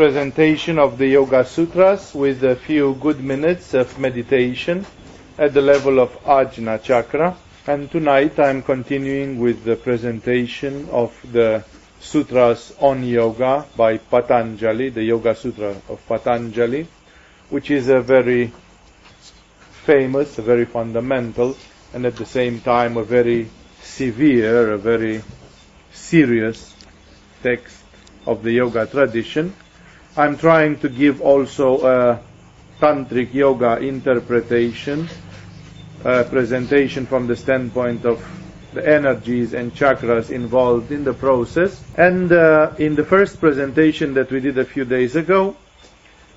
presentation of the Yoga Sutras with a few good minutes of meditation at the level of Ajna Chakra. And tonight I'm continuing with the presentation of the Sutras on Yoga by Patanjali, the Yoga Sutra of Patanjali, which is a very famous, a very fundamental, and at the same time a very severe, a very serious text of the yoga tradition. I'm trying to give also a tantric yoga interpretation, a presentation from the standpoint of the energies and chakras involved in the process. And in the first presentation that we did a few days ago,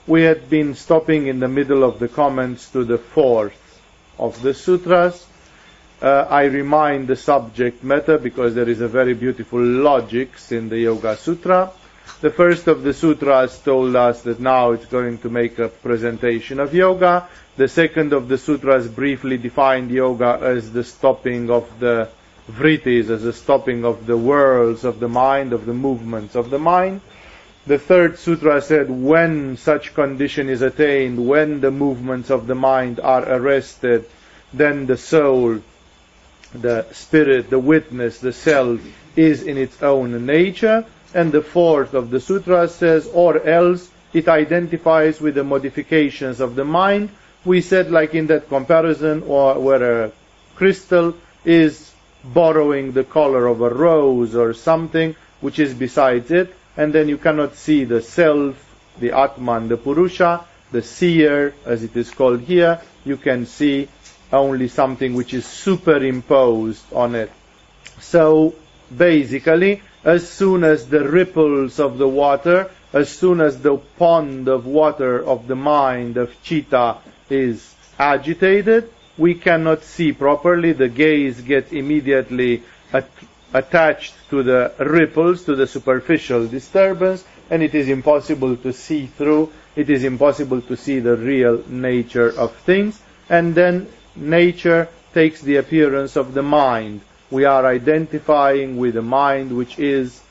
we had been stopping in the middle of the comments to the fourth of the sutras. I remind the subject matter because there is a very beautiful logics in the Yoga Sutra. The first of the sutras told us that now it's going to make a presentation of yoga. The second of the sutras briefly defined yoga as the stopping of the vrittis, as the stopping of the whirls of the mind, of the movements of the mind. The third sutra said when such condition is attained, when the movements of the mind are arrested, then the soul, the spirit, the witness, the self is in its own nature. And the fourth of the sutras says, or else it identifies with the modifications of the mind. We said, like in that comparison, or where a crystal is borrowing the color of a rose or something which is besides it, and then you cannot see the self, the Atman, the Purusha, the seer, as it is called here. You can see only something which is superimposed on it. So basically, as soon as the ripples of the water, as soon as the pond of water of the mind of Chitta is agitated, we cannot see properly. The gaze gets immediately attached to the ripples, to the superficial disturbance, and it is impossible to see through. It is impossible to see the real nature of things. And then nature takes the appearance of the mind. We are identifying with the mind, which is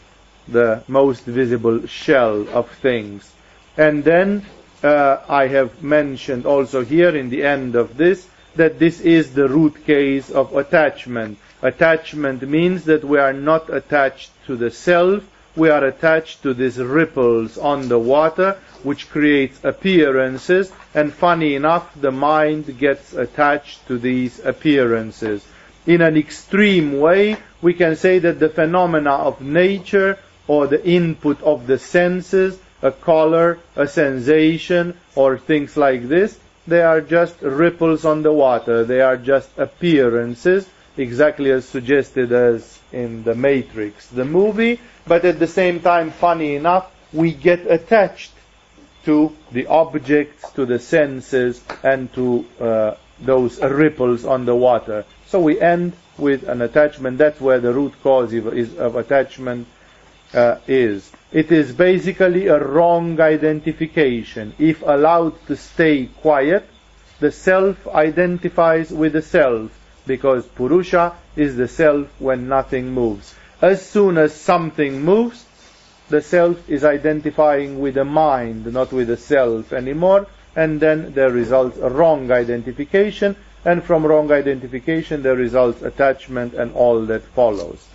the most visible shell of things. And then I have mentioned also here in the end of this, that this is the root case of attachment. Attachment means that we are not attached to the self, we are attached to these ripples on the water, which creates appearances, and funny enough, the mind gets attached to these appearances. In an extreme way, we can say that the phenomena of nature, or the input of the senses, a color, a sensation, or things like this, they are just ripples on the water, they are just appearances, exactly as suggested as in The Matrix, the movie, but at the same time, funny enough, we get attached to the objects, to the senses, and to those ripples on the water. So we end with an attachment. That's where the root cause of attachment is. It is basically a wrong identification. If allowed to stay quiet, the self identifies with the self, because Purusha is the self when nothing moves. As soon as something moves, the self is identifying with the mind, not with the self anymore, and then there results a wrong identification, and from wrong identification there results attachment and all that follows.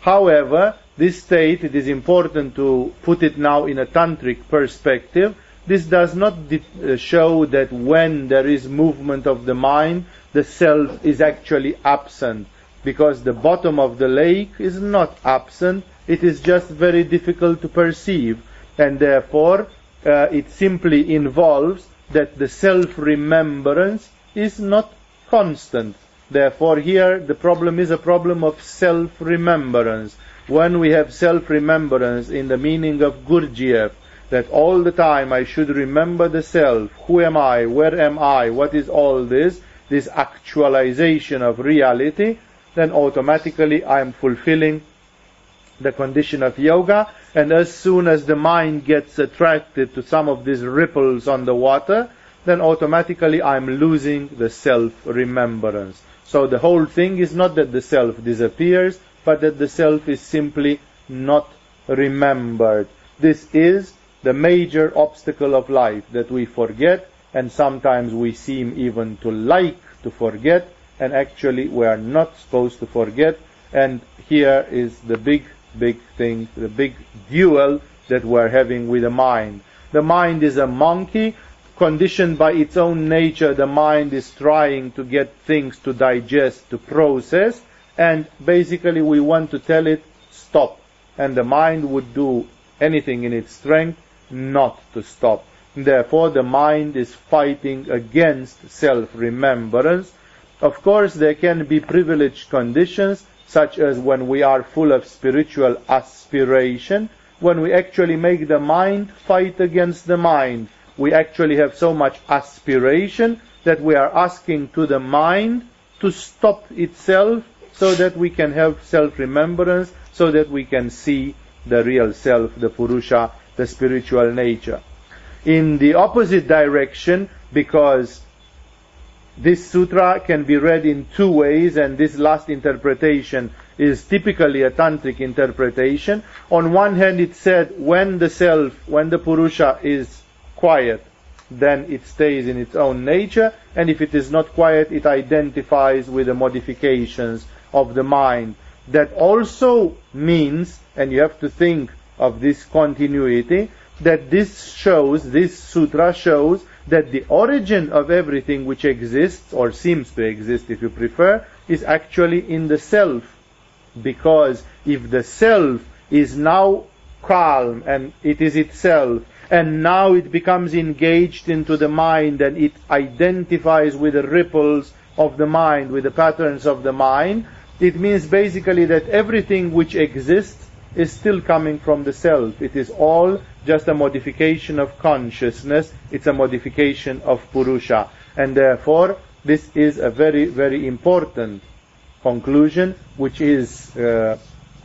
However, this state, it is important to put it now in a tantric perspective, this does not show that when there is movement of the mind, the self is actually absent, because the bottom of the lake is not absent, it is just very difficult to perceive, and therefore it simply involves that the self-remembrance is not constant. Therefore here the problem is a problem of self-remembrance. When we have self-remembrance in the meaning of Gurdjieff, that all the time I should remember the self, who am I, where am I, what is all this, this actualization of reality, then automatically I am fulfilling the condition of yoga, and as soon as the mind gets attracted to some of these ripples on the water, then automatically I'm losing the self-remembrance. So the whole thing is not that the self disappears, but that the self is simply not remembered. This is the major obstacle of life that we forget, and sometimes we seem even to like to forget, and actually we are not supposed to forget. And here is the big thing, the big duel that we're having with the mind. The mind is a monkey, conditioned by its own nature. The mind is trying to get things to digest, to process, and basically we want to tell it, stop. And the mind would do anything in its strength not to stop. Therefore, the mind is fighting against self-remembrance. Of course, there can be privileged conditions, such as when we are full of spiritual aspiration, when we actually make the mind fight against the mind. We actually have so much aspiration that we are asking to the mind to stop itself so that we can have self-remembrance, so that we can see the real self, the Purusha, the spiritual nature. In the opposite direction, because this sutra can be read in two ways, and this last interpretation is typically a tantric interpretation. On one hand, it said, when the self, when the Purusha is quiet, then it stays in its own nature, and if it is not quiet, it identifies with the modifications of the mind. That also means, and you have to think of this continuity, that this shows, this sutra shows, that the origin of everything which exists, or seems to exist if you prefer, is actually in the self. Because if the self is now calm, and it is itself, and now it becomes engaged into the mind, and it identifies with the ripples of the mind, with the patterns of the mind, it means basically that everything which exists is still coming from the self. It is all just a modification of consciousness. It's a modification of Purusha. And therefore, this is a very, very important conclusion, which is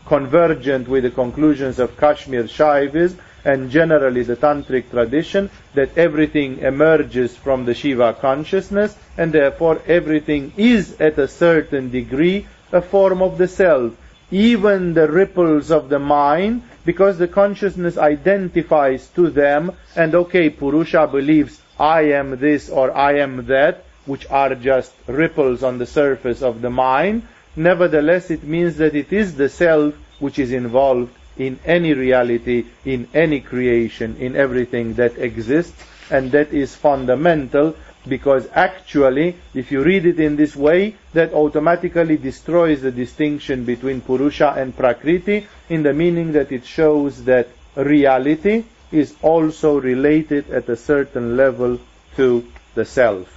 convergent with the conclusions of Kashmir Shaivism and generally the Tantric tradition, that everything emerges from the Shiva consciousness, and therefore everything is at a certain degree a form of the self. Even the ripples of the mind, because the consciousness identifies to them, and okay, Purusha believes I am this or I am that, which are just ripples on the surface of the mind. Nevertheless, it means that it is the self which is involved in any reality, in any creation, in everything that exists, and that is fundamental. Because actually, if you read it in this way, that automatically destroys the distinction between Purusha and Prakriti, in the meaning that it shows that reality is also related at a certain level to the self,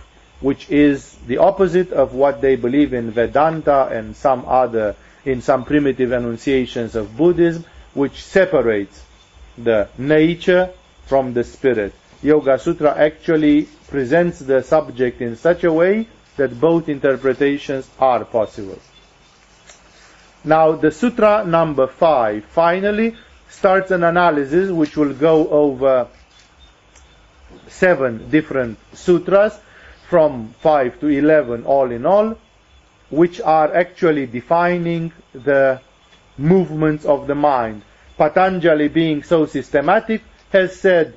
which is the opposite of what they believe in Vedanta and in some primitive enunciations of Buddhism, which separates the nature from the spirit. Yoga Sutra actually presents the subject in such a way that both interpretations are possible. Now, the sutra number 5 finally starts an analysis which will go over 7 different sutras, from 5 to 11 all in all, which are actually defining the movements of the mind. Patanjali, being so systematic, has said,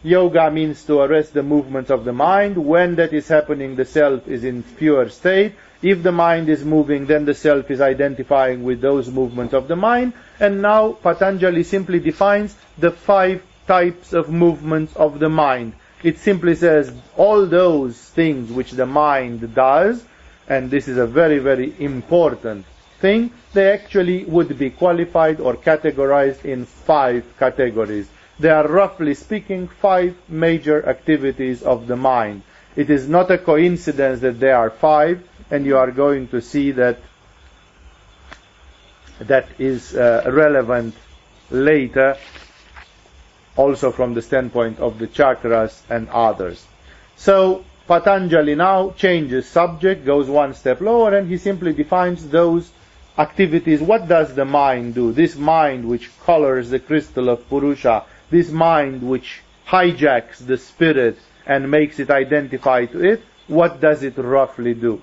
yoga means to arrest the movements of the mind. When that is happening, the self is in pure state. If the mind is moving, then the self is identifying with those movements of the mind. And now Patanjali simply defines the 5 types of movements of the mind. It simply says all those things which the mind does, and this is a very, very important thing, they actually would be qualified or categorized in 5 categories. There are, roughly speaking, 5 major activities of the mind. It is not a coincidence that there are 5, and you are going to see that that is relevant later, also from the standpoint of the chakras and others. So Patanjali now changes subject, goes one step lower, and he simply defines those activities. What does the mind do? This mind which colors the crystal of Purusha, this mind which hijacks the spirit and makes it identify to it, what does it roughly do?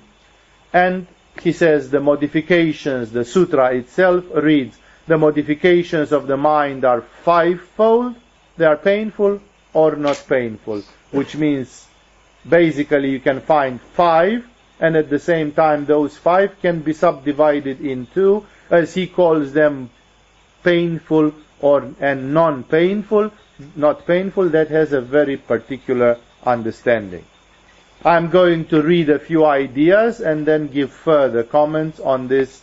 And he says the modifications, the sutra itself reads, the modifications of the mind are 5-fold, they are painful or not painful, which means basically you can find five, and at the same time those five can be subdivided into, as he calls them, painful or and non-painful. Not painful, that has a very particular understanding. I'm going to read a few ideas and then give further comments on this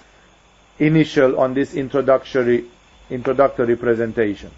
introductory presentation.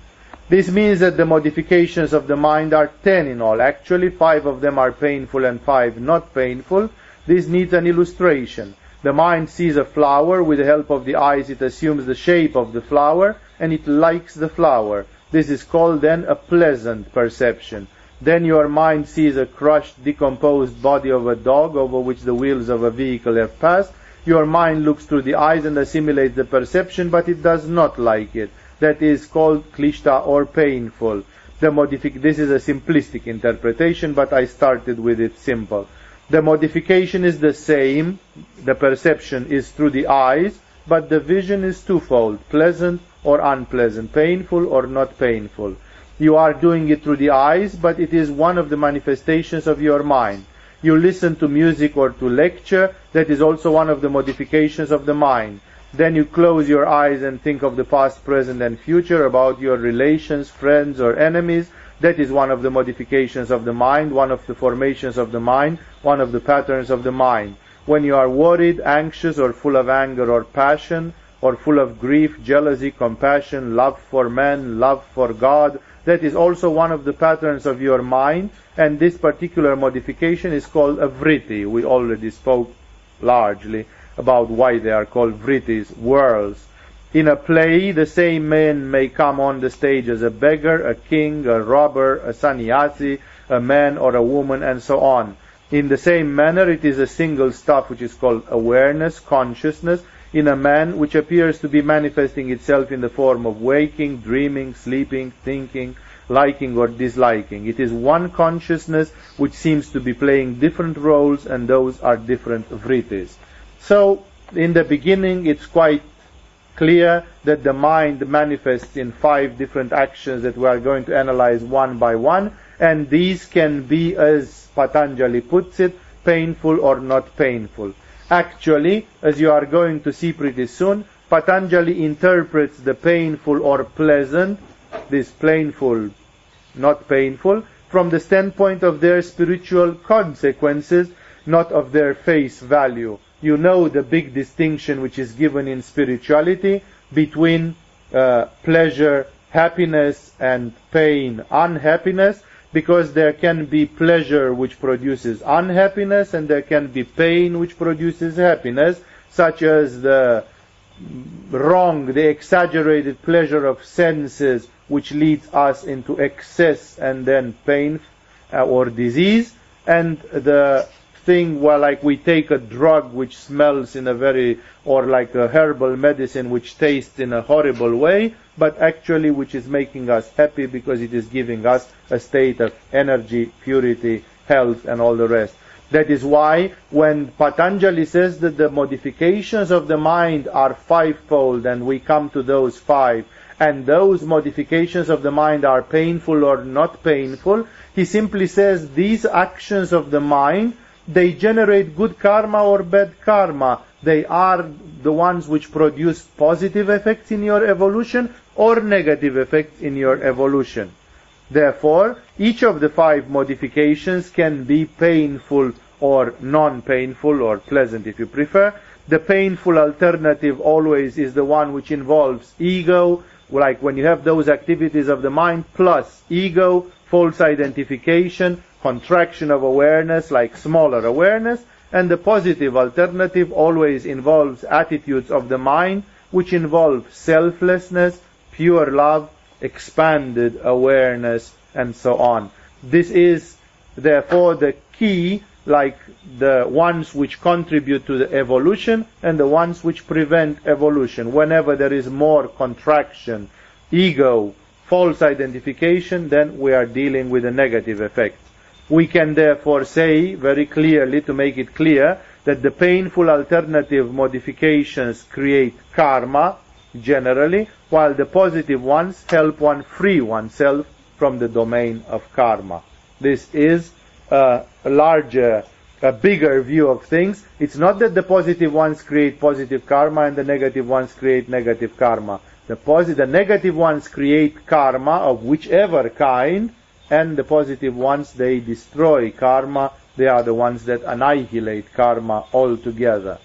This means that the modifications of the mind are 10 in all. Actually, 5 of them are painful and 5 not painful. This needs an illustration. The mind sees a flower. With the help of the eyes, it assumes the shape of the flower and it likes the flower. This is called then a pleasant perception. Then your mind sees a crushed, decomposed body of a dog over which the wheels of a vehicle have passed. Your mind looks through the eyes and assimilates the perception, but it does not like it. That is called klishta or painful. This is a simplistic interpretation, but I started with it simple. The modification is the same. The perception is through the eyes, but the vision is twofold, pleasant or unpleasant, painful or not painful. You are doing it through the eyes, but it is one of the manifestations of your mind. You listen to music or to lecture, that is also one of the modifications of the mind. Then you close your eyes and think of the past, present and future, about your relations, friends or enemies. That is one of the modifications of the mind, one of the formations of the mind, one of the patterns of the mind. When you are worried, anxious or full of anger or passion, or full of grief, jealousy, compassion, love for man, love for God, that is also one of the patterns of your mind, and this particular modification is called a vritti. We already spoke largely about why they are called vrittis, whirls. In a play, the same man may come on the stage as a beggar, a king, a robber, a sannyasi, a man or a woman, and so on. In the same manner, it is a single stuff which is called awareness, consciousness, in a man which appears to be manifesting itself in the form of waking, dreaming, sleeping, thinking, liking or disliking. It is one consciousness which seems to be playing different roles, and those are different vrittis. So, in the beginning, it's quite clear that the mind manifests in 5 different actions that we are going to analyze one by one, and these can be, as Patanjali puts it, painful or not painful. Actually, as you are going to see pretty soon, Patanjali interprets the painful or pleasant, this painful, not painful, from the standpoint of their spiritual consequences, not of their face value. You know the big distinction which is given in spirituality between pleasure, happiness, and pain, unhappiness, because there can be pleasure which produces unhappiness, and there can be pain which produces happiness, such as the exaggerated pleasure of senses, which leads us into excess and then pain or disease, and the thing where, like, we take a drug which smells in a very, or like a herbal medicine which tastes in a horrible way, but actually which is making us happy because it is giving us a state of energy, purity, health and all the rest. That is why when Patanjali says that the modifications of the mind are 5-fold, and we come to those 5, and those modifications of the mind are painful or not painful, he simply says these actions of the mind, they generate good karma or bad karma. They are the ones which produce positive effects in your evolution or negative effects in your evolution. Therefore, each of the 5 modifications can be painful or non-painful, or pleasant if you prefer. The painful alternative always is the one which involves ego, like when you have those activities of the mind plus ego, false identification, contraction of awareness, like smaller awareness, and the positive alternative always involves attitudes of the mind which involve selflessness, pure love, expanded awareness, and so on. This is therefore the key, like the ones which contribute to the evolution and the ones which prevent evolution. Whenever there is more contraction, ego, false identification, then we are dealing with a negative effect. We can therefore say very clearly, to make it clear, that the painful alternative modifications create karma, generally, while the positive ones help one free oneself from the domain of karma. This is a larger, a bigger view of things. It's not that the positive ones create positive karma and the negative ones create negative karma. The negative ones create karma of whichever kind, and the positive ones, they destroy karma. They are the ones that annihilate karma altogether.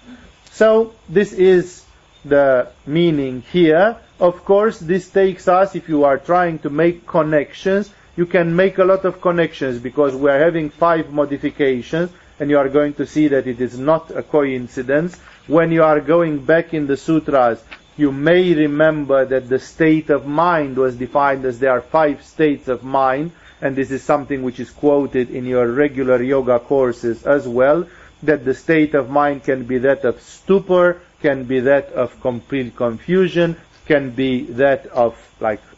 So this is the meaning here. Of course, this takes us, if you are trying to make connections, you can make a lot of connections, because we are having 5 modifications, and you are going to see that it is not a coincidence. When you are going back in the sutras, you may remember that the state of mind was defined as there are 5 states of mind, and this is something which is quoted in your regular yoga courses as well, that the state of mind can be that of stupor, can be that of complete confusion, can be that of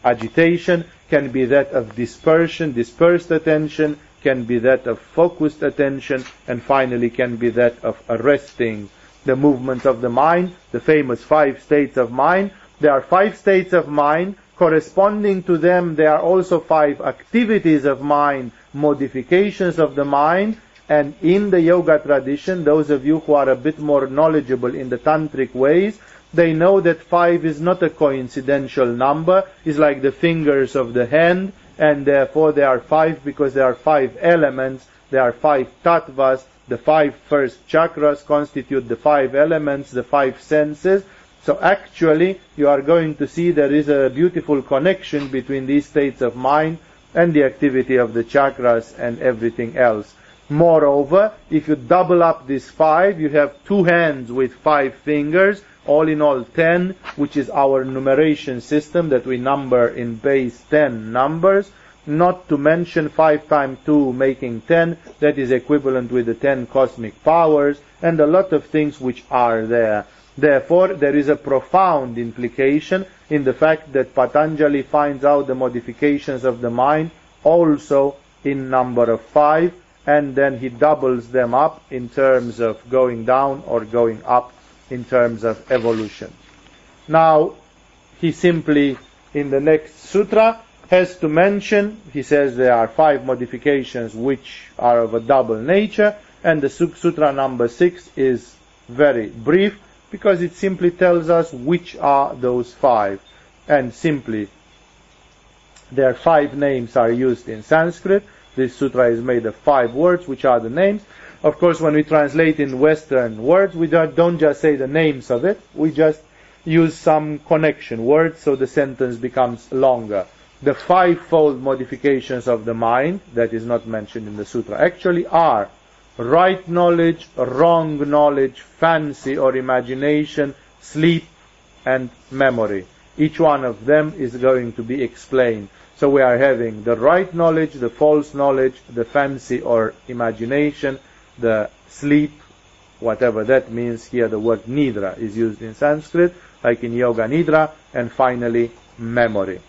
agitation, can be that of dispersion, dispersed attention, can be that of focused attention, and finally can be that of arresting the movement of the mind, the famous 5 states of mind. There are 5 states of mind. Corresponding to them, there are also 5 activities of mind, modifications of the mind. And in the yoga tradition, those of you who are a bit more knowledgeable in the tantric ways, they know that 5 is not a coincidental number. It's like the fingers of the hand, and therefore there are 5 because there are 5 elements, there are 5 tattvas, the 5 first chakras constitute the 5 elements, the 5 senses. So actually, you are going to see there is a beautiful connection between these states of mind and the activity of the chakras and everything else. Moreover, if you double up these 5, you have 2 hands with 5 fingers, all in all 10, which is our numeration system that we number in base 10 numbers, not to mention 5 times 2 making 10, that is equivalent with the 10 cosmic powers, and a lot of things which are there. Therefore, there is a profound implication in the fact that Patanjali finds out the modifications of the mind also in number of 5, and then he doubles them up in terms of going down or going up in terms of evolution. Now, he simply, in the next sutra, has to mention, he says there are 5 modifications which are of a double nature, and the sutra number 6 is very brief, because it simply tells us which are those 5. And simply, their 5 names are used in Sanskrit. This sutra is made of 5 words, which are the names. Of course, when we translate in Western words, we don't just say the names of it, we just use some connection words, so the sentence becomes longer. The 5-fold modifications of the mind, that is not mentioned in the sutra, actually are right knowledge, wrong knowledge, fancy or imagination, sleep and memory. Each one of them is going to be explained. So we are having the right knowledge, the false knowledge, the fancy or imagination, the sleep, whatever that means. Here the word nidra is used in Sanskrit, like in yoga nidra, and finally memory.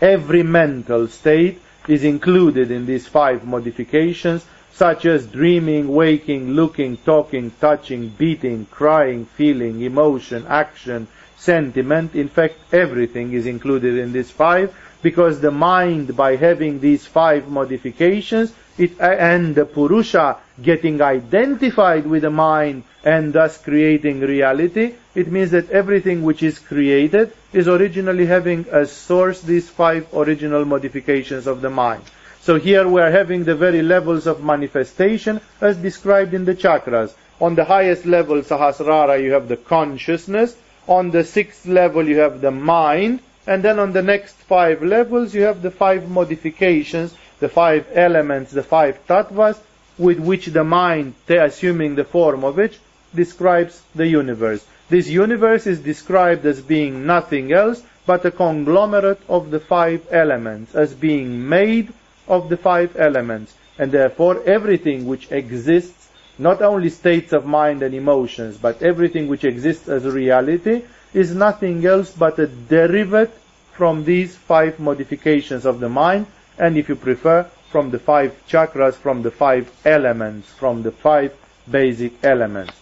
Every mental state is included in these 5 modifications, such as dreaming, waking, looking, talking, touching, beating, crying, feeling, emotion, action, sentiment. In fact, everything is included in these 5, because the mind, by having these 5 modifications, and the Purusha getting identified with the mind and thus creating reality, it means that everything which is created is originally having as source these 5 original modifications of the mind. So here we are having the very levels of manifestation as described in the chakras. On the highest level, Sahasrara, you have the consciousness. On the 6th level, you have the mind. And then on the next 5 levels, you have the 5 modifications, the 5 elements, the 5 tattvas, with which the mind, assuming the form of it, describes the universe. This universe is described as being nothing else but a conglomerate of the 5 elements, as being made of the 5 elements. And therefore, everything which exists, not only states of mind and emotions, but everything which exists as reality, is nothing else but a derivative from these 5 modifications of the mind, and if you prefer, from the 5 chakras, from the 5 elements, from the 5 basic elements.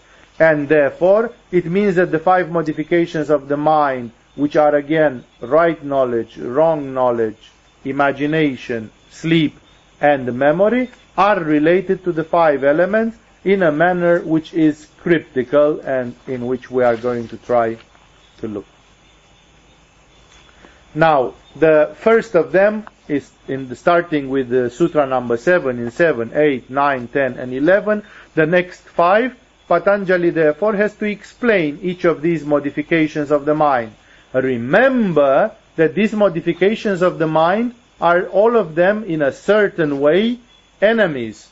And therefore, it means that the 5 modifications of the mind, which are again right knowledge, wrong knowledge, imagination, sleep, and memory are related to the five elements in a manner which is cryptical and in which we are going to try to look. Now, the first of them is starting with the Sutra number 7 in 7, 8, 9, 10 and 11. The next five, Patanjali therefore has to explain each of these modifications of the mind. Remember that these modifications of the mind are all of them in a certain way enemies,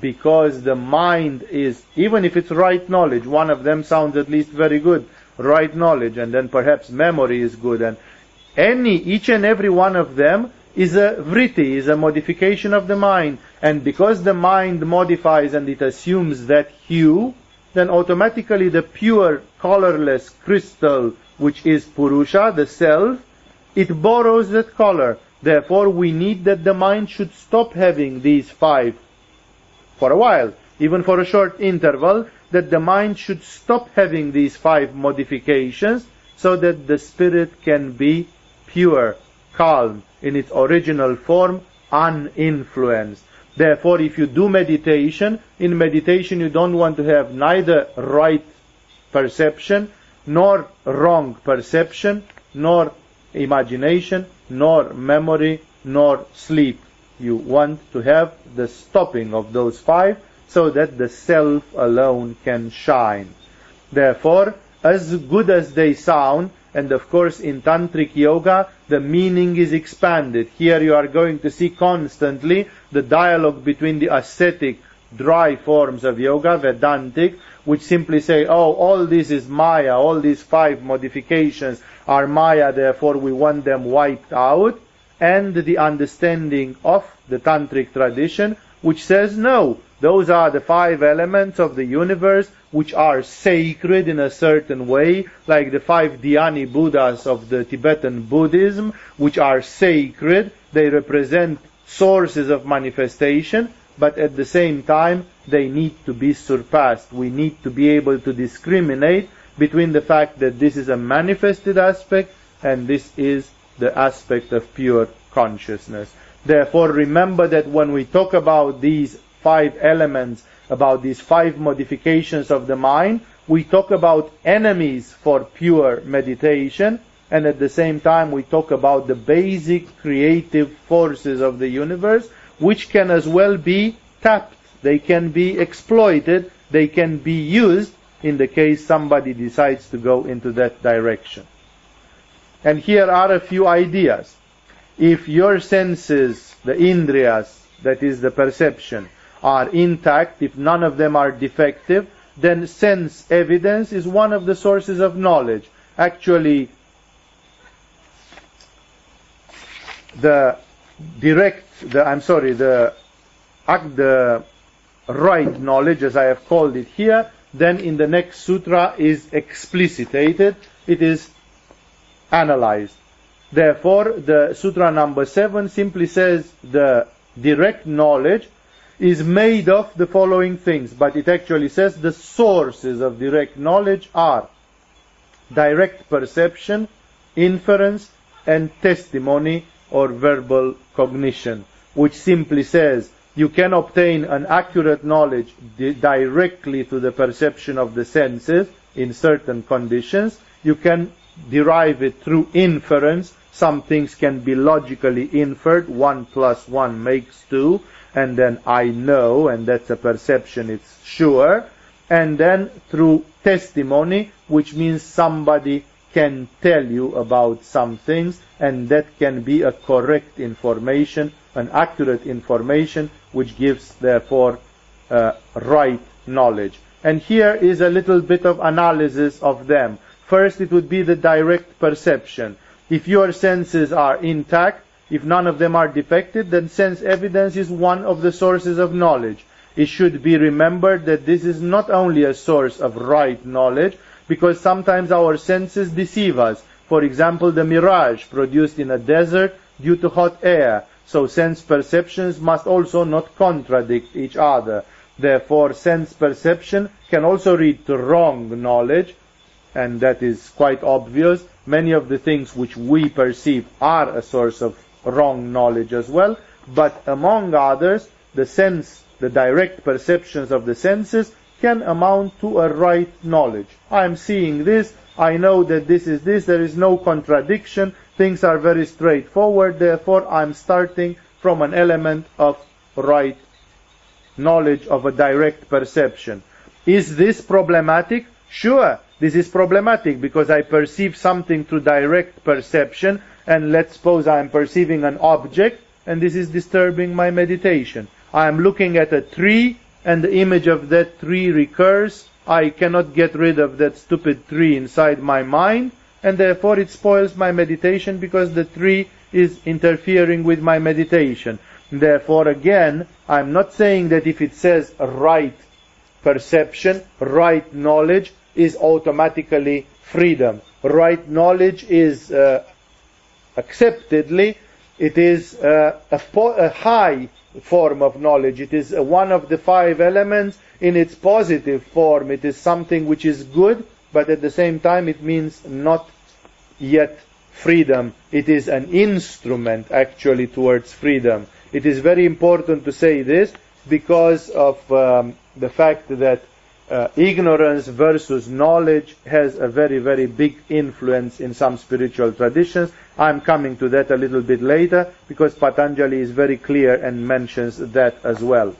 because the mind is, even if it's right knowledge, one of them sounds at least very good, right knowledge, and then perhaps memory is good, and each and every one of them is a vritti, is a modification of the mind, and because the mind modifies and it assumes that hue, then automatically the pure, colorless crystal, which is Purusha, the self, it borrows that color. Therefore, we need that the mind should stop having these five for a while, even for a short interval, that the mind should stop having these five modifications so that the spirit can be pure, calm, in its original form, uninfluenced. Therefore, if you do meditation, in meditation you don't want to have neither right perception, nor wrong perception, nor imagination, nor memory, nor sleep. You want to have the stopping of those five so that the self alone can shine. Therefore, as good as they sound, and of course in Tantric Yoga the meaning is expanded. Here you are going to see constantly the dialogue between the ascetic, dry forms of Yoga, Vedantic, which simply say, oh, all this is Maya, all these five modifications are Maya, therefore we want them wiped out, and the understanding of the Tantric tradition, which says, no, those are the five elements of the universe, which are sacred in a certain way, like the five Dhyani Buddhas of the Tibetan Buddhism, which are sacred, they represent sources of manifestation, but at the same time, they need to be surpassed. We need to be able to discriminate between the fact that this is a manifested aspect and this is the aspect of pure consciousness. Therefore, remember that when we talk about these five elements, about these five modifications of the mind, we talk about enemies for pure meditation, and at the same time we talk about the basic creative forces of the universe, which can as well be tapped, they can be exploited, they can be used in the case somebody decides to go into that direction. And here are a few ideas. If your senses, the Indriyas, that is the perception, are intact, if none of them are defective, then sense evidence is one of the sources of knowledge. Actually, the right knowledge, as I have called it here, then in the next sutra is explicitated, it is analyzed. Therefore, the sutra number 7 simply says the direct knowledge is made of the following things, but it actually says the sources of direct knowledge are direct perception, inference, and testimony or verbal cognition, which simply says you can obtain an accurate knowledge directly through the perception of the senses in certain conditions. You can derive it through inference. Some things can be logically inferred. 1 + 1 makes 2, and then I know, and that's a perception, it's sure. And then through testimony, which means somebody can tell you about some things, and that can be a correct information, an accurate information, which gives, therefore, right knowledge. And here is a little bit of analysis of them. First, it would be the direct perception. If your senses are intact, if none of them are defective, then sense evidence is one of the sources of knowledge. It should be remembered that this is not only a source of right knowledge, because sometimes our senses deceive us. For example, the mirage produced in a desert due to hot air. So sense perceptions must also not contradict each other. Therefore, sense perception can also lead to wrong knowledge, and that is quite obvious. Many of the things which we perceive are a source of wrong knowledge as well. But among others, the direct perceptions of the senses can amount to a right knowledge. I am seeing this, I know that this is this, there is no contradiction, things are very straightforward, therefore I am starting from an element of right knowledge, of a direct perception. Is this problematic? Sure, this is problematic, because I perceive something through direct perception, and let's suppose I am perceiving an object, and this is disturbing my meditation. I am looking at a tree, and the image of that tree recurs. I cannot get rid of that stupid tree inside my mind, and therefore it spoils my meditation, because the tree is interfering with my meditation. Therefore, again, I'm not saying that if it says right perception, right knowledge is automatically freedom. Right knowledge is acceptedly, it is a high form of knowledge. It is one of the five elements in its positive form. It is something which is good, but at the same time it means not yet freedom. It is an instrument actually towards freedom. It is very important to say this because of the fact that ignorance versus knowledge has a very, very big influence in some spiritual traditions. I'm coming to that a little bit later, because Patanjali is very clear and mentions that as well.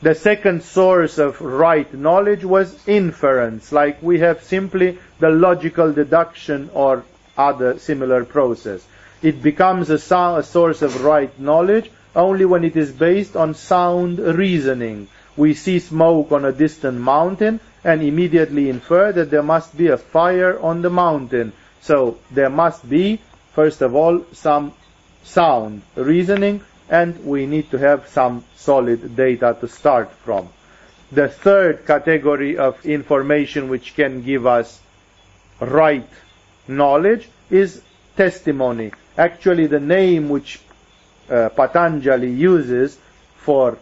The second source of right knowledge was inference, like we have simply the logical deduction or other similar process. It becomes a source of right knowledge only when it is based on sound reasoning. We see smoke on a distant mountain and immediately infer that there must be a fire on the mountain. So there must be, first of all, some sound reasoning, and we need to have some solid data to start from. The third category of information which can give us right knowledge is testimony. Actually, the name which Patanjali uses for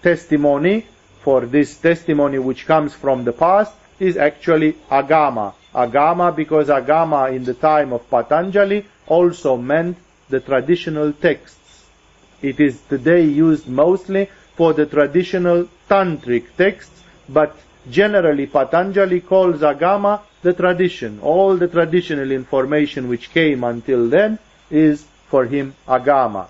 testimony, for this testimony which comes from the past, is actually Agama. Agama, because Agama in the time of Patanjali also meant the traditional texts. It is today used mostly for the traditional tantric texts, but generally Patanjali calls Agama the tradition. All the traditional information which came until then is for him Agama.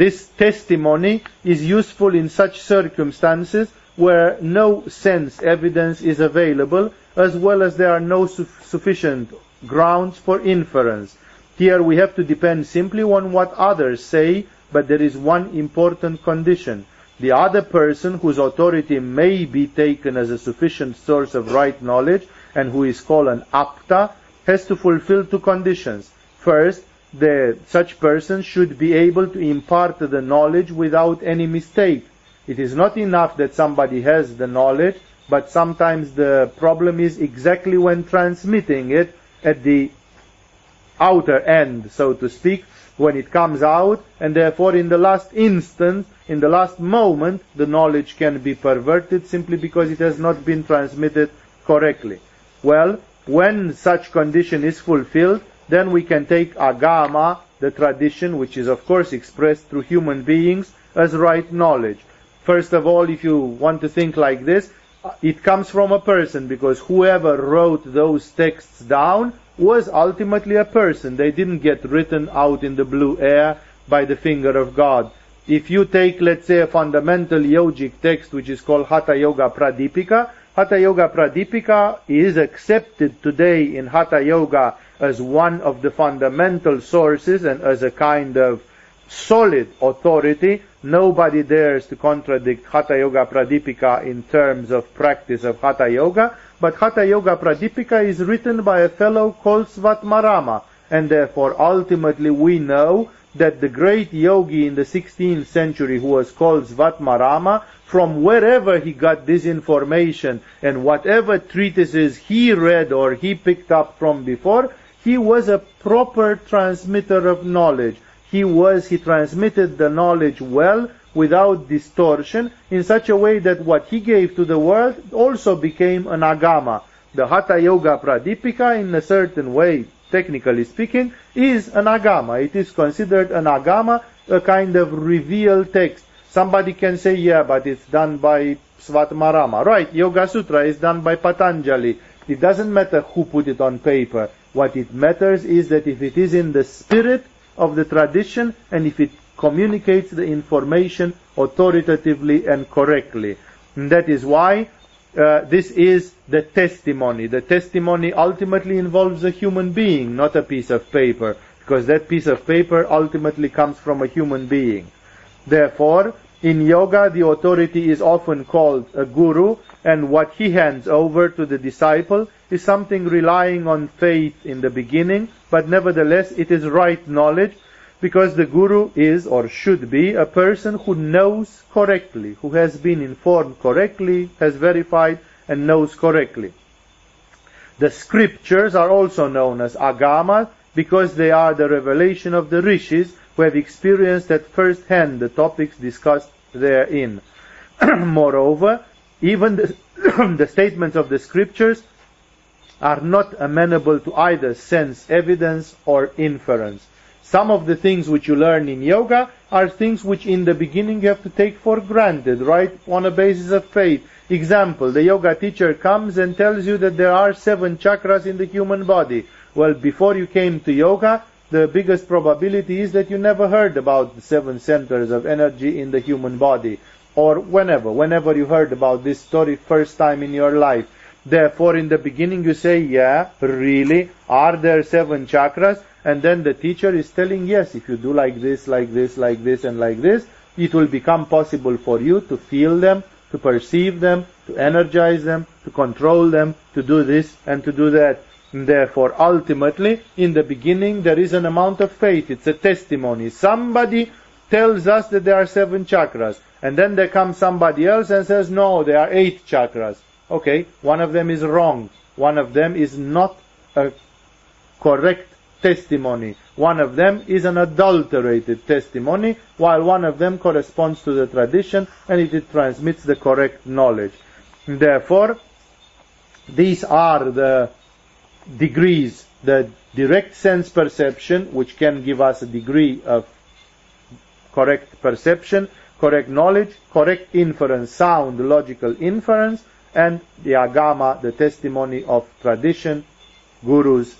This testimony is useful in such circumstances where no sense evidence is available, as well as there are no sufficient grounds for inference. Here we have to depend simply on what others say, but there is one important condition. The other person, whose authority may be taken as a sufficient source of right knowledge, and who is called an Apta, has to fulfill two conditions. First, such person should be able to impart the knowledge without any mistake. It is not enough that somebody has the knowledge, but sometimes the problem is exactly when transmitting it at the outer end, so to speak, when it comes out, and therefore in the last instance, in the last moment, the knowledge can be perverted simply because it has not been transmitted correctly. Well, when such condition is fulfilled, then we can take Agama, the tradition, which is of course expressed through human beings, as right knowledge. First of all, if you want to think like this, it comes from a person, because whoever wrote those texts down was ultimately a person. They didn't get written out in the blue air by the finger of God. If you take, let's say, a fundamental yogic text, which is called Hatha Yoga Pradipika, Hatha Yoga Pradipika is accepted today in Hatha Yoga as one of the fundamental sources and as a kind of solid authority. Nobody dares to contradict Hatha Yoga Pradipika in terms of practice of Hatha Yoga, but Hatha Yoga Pradipika is written by a fellow called Svatmarama, and therefore ultimately we know that the great yogi in the 16th century, who was called Svatmarama, from wherever he got this information and whatever treatises he read or he picked up from before, he was a proper transmitter of knowledge. He transmitted the knowledge well, without distortion, in such a way that what he gave to the world also became an Agama. The Hatha Yoga Pradipika, in a certain way, technically speaking, is an agama. It is considered an agama, a kind of revealed text. Somebody can say, yeah, but it's done by Svatmarama. Right, Yoga Sutra is done by Patanjali. It doesn't matter who put it on paper. What it matters is that if it is in the spirit of the tradition and if it communicates the information authoritatively and correctly. And that is why this is the testimony. The testimony ultimately involves a human being, not a piece of paper, because that piece of paper ultimately comes from a human being. Therefore, in yoga, the authority is often called a guru, and what he hands over to the disciple is something relying on faith in the beginning, but nevertheless it is right knowledge, because the guru is or should be a person who knows correctly, who has been informed correctly, has verified and knows correctly. The scriptures are also known as agama because they are the revelation of the rishis who have experienced at first hand the topics discussed therein. Moreover, even the statements of the scriptures are not amenable to either sense evidence or inference. Some of the things which you learn in yoga are things which in the beginning you have to take for granted, right, on a basis of faith. Example, the yoga teacher comes and tells you that there are 7 chakras in the human body. Well, before you came to yoga, the biggest probability is that you never heard about the 7 centers of energy in the human body. Or whenever you heard about this story first time in your life. Therefore, in the beginning you say, yeah, really, are there 7 chakras? And then the teacher is telling, yes, if you do like this, and like this, it will become possible for you to feel them, to perceive them, to energize them, to control them, to do this and to do that. And therefore, ultimately, in the beginning, there is an amount of faith. It's a testimony. Somebody tells us that there are 7 chakras. And then there comes somebody else and says, no, there are 8 chakras. Okay, one of them is wrong. One of them is not a correct testimony. One of them is an adulterated testimony, while one of them corresponds to the tradition and it transmits the correct knowledge. Therefore, these are the degrees, the direct sense perception, which can give us a degree of correct perception, correct knowledge, correct inference, sound logical inference, and the agama, the testimony of tradition, gurus,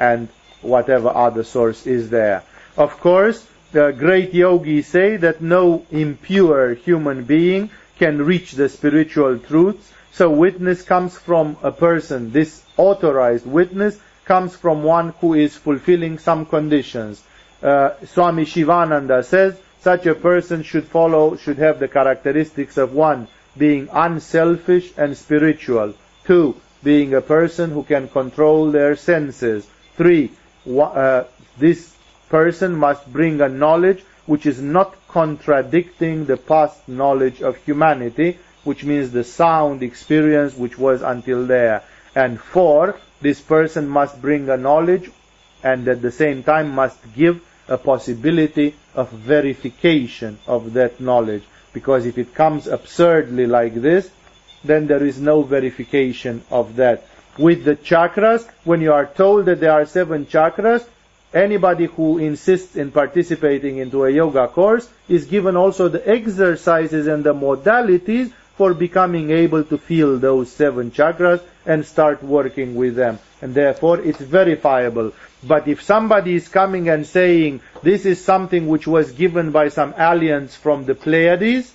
and whatever other source is there. Of course, the great yogis say that no impure human being can reach the spiritual truths, so witness comes from a person. This authorized witness comes from one who is fulfilling some conditions. Swami Shivananda says, such a person should have the characteristics of 1, being unselfish and spiritual; 2, being a person who can control their senses; 3, this person must bring a knowledge which is not contradicting the past knowledge of humanity, which means the sound experience which was until there; and 4, this person must bring a knowledge and at the same time must give a possibility of verification of that knowledge, because if it comes absurdly like this, then there is no verification of that. With the chakras, when you are told that there are 7 chakras, anybody who insists in participating into a yoga course is given also the exercises and the modalities for becoming able to feel those 7 chakras and start working with them. And therefore, it's verifiable. But if somebody is coming and saying, this is something which was given by some aliens from the Pleiades,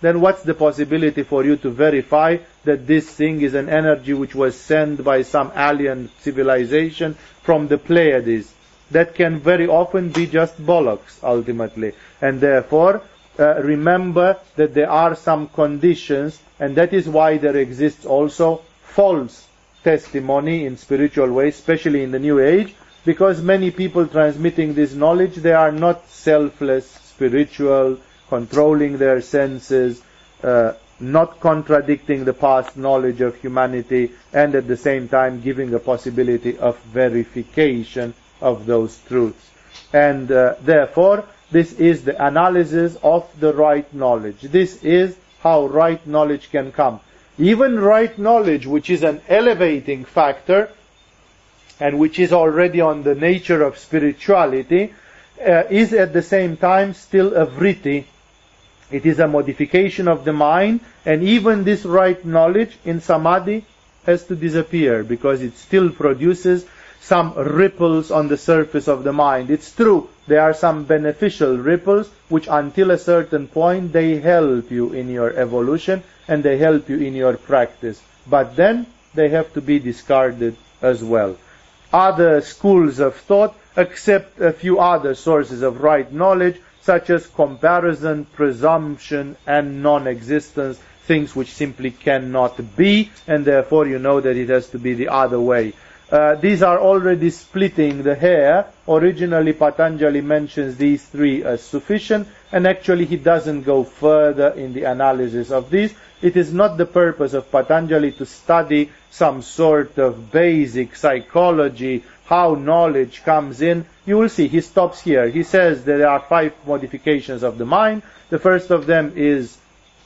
then what's the possibility for you to verify that this thing is an energy which was sent by some alien civilization from the Pleiades? That can very often be just bollocks, ultimately. And therefore, remember that there are some conditions, and that is why there exists also false testimony in spiritual ways, especially in the New Age, because many people transmitting this knowledge, they are not selfless, spiritual, controlling their senses, not contradicting the past knowledge of humanity, and at the same time giving a possibility of verification of those truths. And therefore, this is the analysis of the right knowledge. This is how right knowledge can come. Even right knowledge, which is an elevating factor, and which is already on the nature of spirituality, is at the same time still a vritti. It is a modification of the mind, and even this right knowledge in samadhi has to disappear because it still produces some ripples on the surface of the mind. It's true, there are some beneficial ripples which until a certain point they help you in your evolution and they help you in your practice. But then they have to be discarded as well. Other schools of thought accept a few other sources of right knowledge, such as comparison, presumption, and non-existence, things which simply cannot be, and therefore you know that it has to be the other way. These are already splitting the hair. Originally Patanjali mentions these three as sufficient, and actually he doesn't go further in the analysis of these. It is not the purpose of Patanjali to study some sort of basic psychology, how knowledge comes in. You will see, he stops here. He says there are five modifications of the mind. The first of them is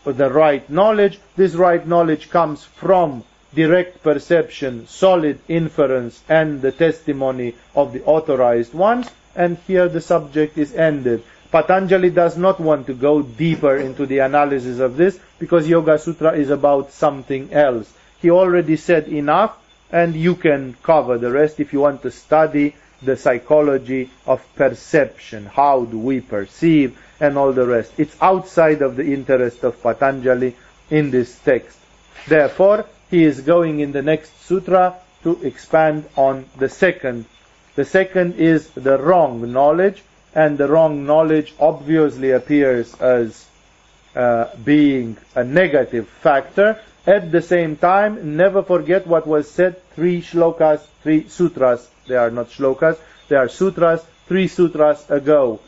the right knowledge. This right knowledge comes from direct perception, solid inference, and the testimony of the authorized ones. And here the subject is ended. Patanjali does not want to go deeper into the analysis of this, because Yoga Sutra is about something else. He already said enough, and you can cover the rest if you want to study the psychology of perception. How do we perceive, and all the rest. It's outside of the interest of Patanjali in this text. Therefore, he is going in the next sutra to expand on the second. The second is the wrong knowledge, and the wrong knowledge obviously appears as being a negative factor. At the same time, never forget what was said, three sutras, they are not shlokas, they are sutras, three sutras ago,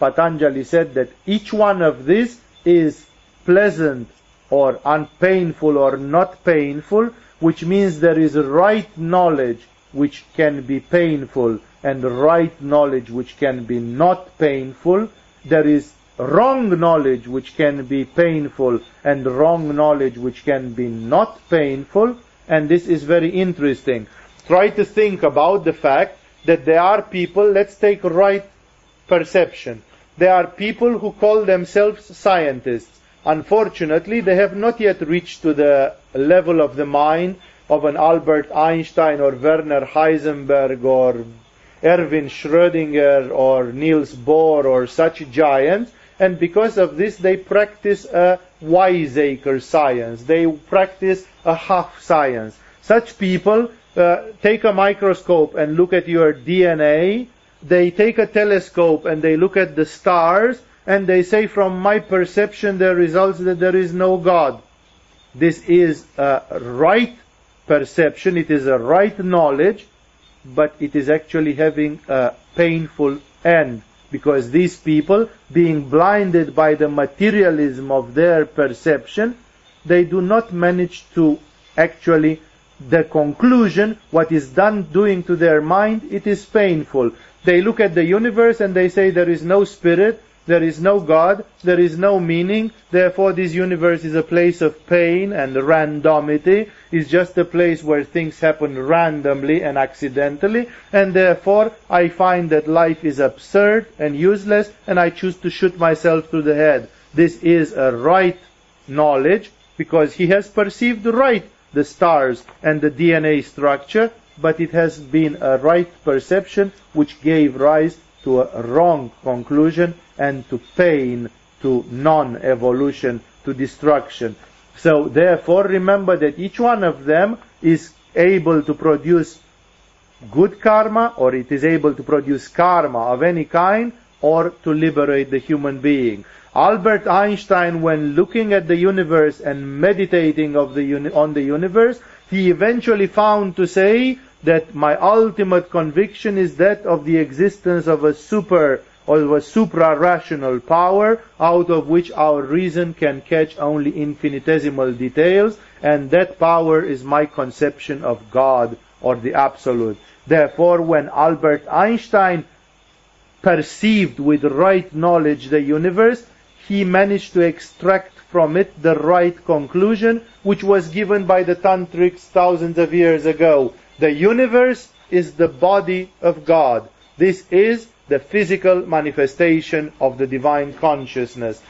Patanjali said that each one of these is pleasant or unpainful or not painful, which means there is right knowledge which can be painful and right knowledge which can be not painful. There is wrong knowledge which can be painful and wrong knowledge which can be not painful. And this is very interesting. Try to think about the fact that there are people, let's take right perception. There are people who call themselves scientists. Unfortunately, they have not yet reached to the level of the mind of an Albert Einstein or Werner Heisenberg or Erwin Schrödinger or Niels Bohr or such giants. And because of this, they practice a wiseacre science. They practice a half science. Such people take a microscope and look at your DNA. They take a telescope and they look at the stars. And they say, from my perception, there results that there is no God. This is a right perception, it is a right knowledge, but it is actually having a painful end. Because these people, being blinded by the materialism of their perception, they do not manage to actually, the conclusion, what is done doing to their mind, it is painful. They look at the universe and they say there is no spirit, there is no God, there is no meaning, therefore this universe is a place of pain and randomity, is just a place where things happen randomly and accidentally, and therefore I find that life is absurd and useless, and I choose to shoot myself through the head. This is a right knowledge, because he has perceived right the stars and the DNA structure, but it has been a right perception which gave rise to a wrong conclusion, and to pain, to non-evolution, to destruction. So therefore remember that each one of them is able to produce good karma, or it is able to produce karma of any kind, or to liberate the human being. Albert Einstein, when looking at the universe and meditating on the universe, he eventually found to say that my ultimate conviction is that of the existence of a supra-rational power, out of which our reason can catch only infinitesimal details, and that power is my conception of God or the Absolute. Therefore, when Albert Einstein perceived with right knowledge the universe, he managed to extract from it the right conclusion, which was given by the Tantrics thousands of years ago. The universe is the body of God. This is the physical manifestation of the divine consciousness.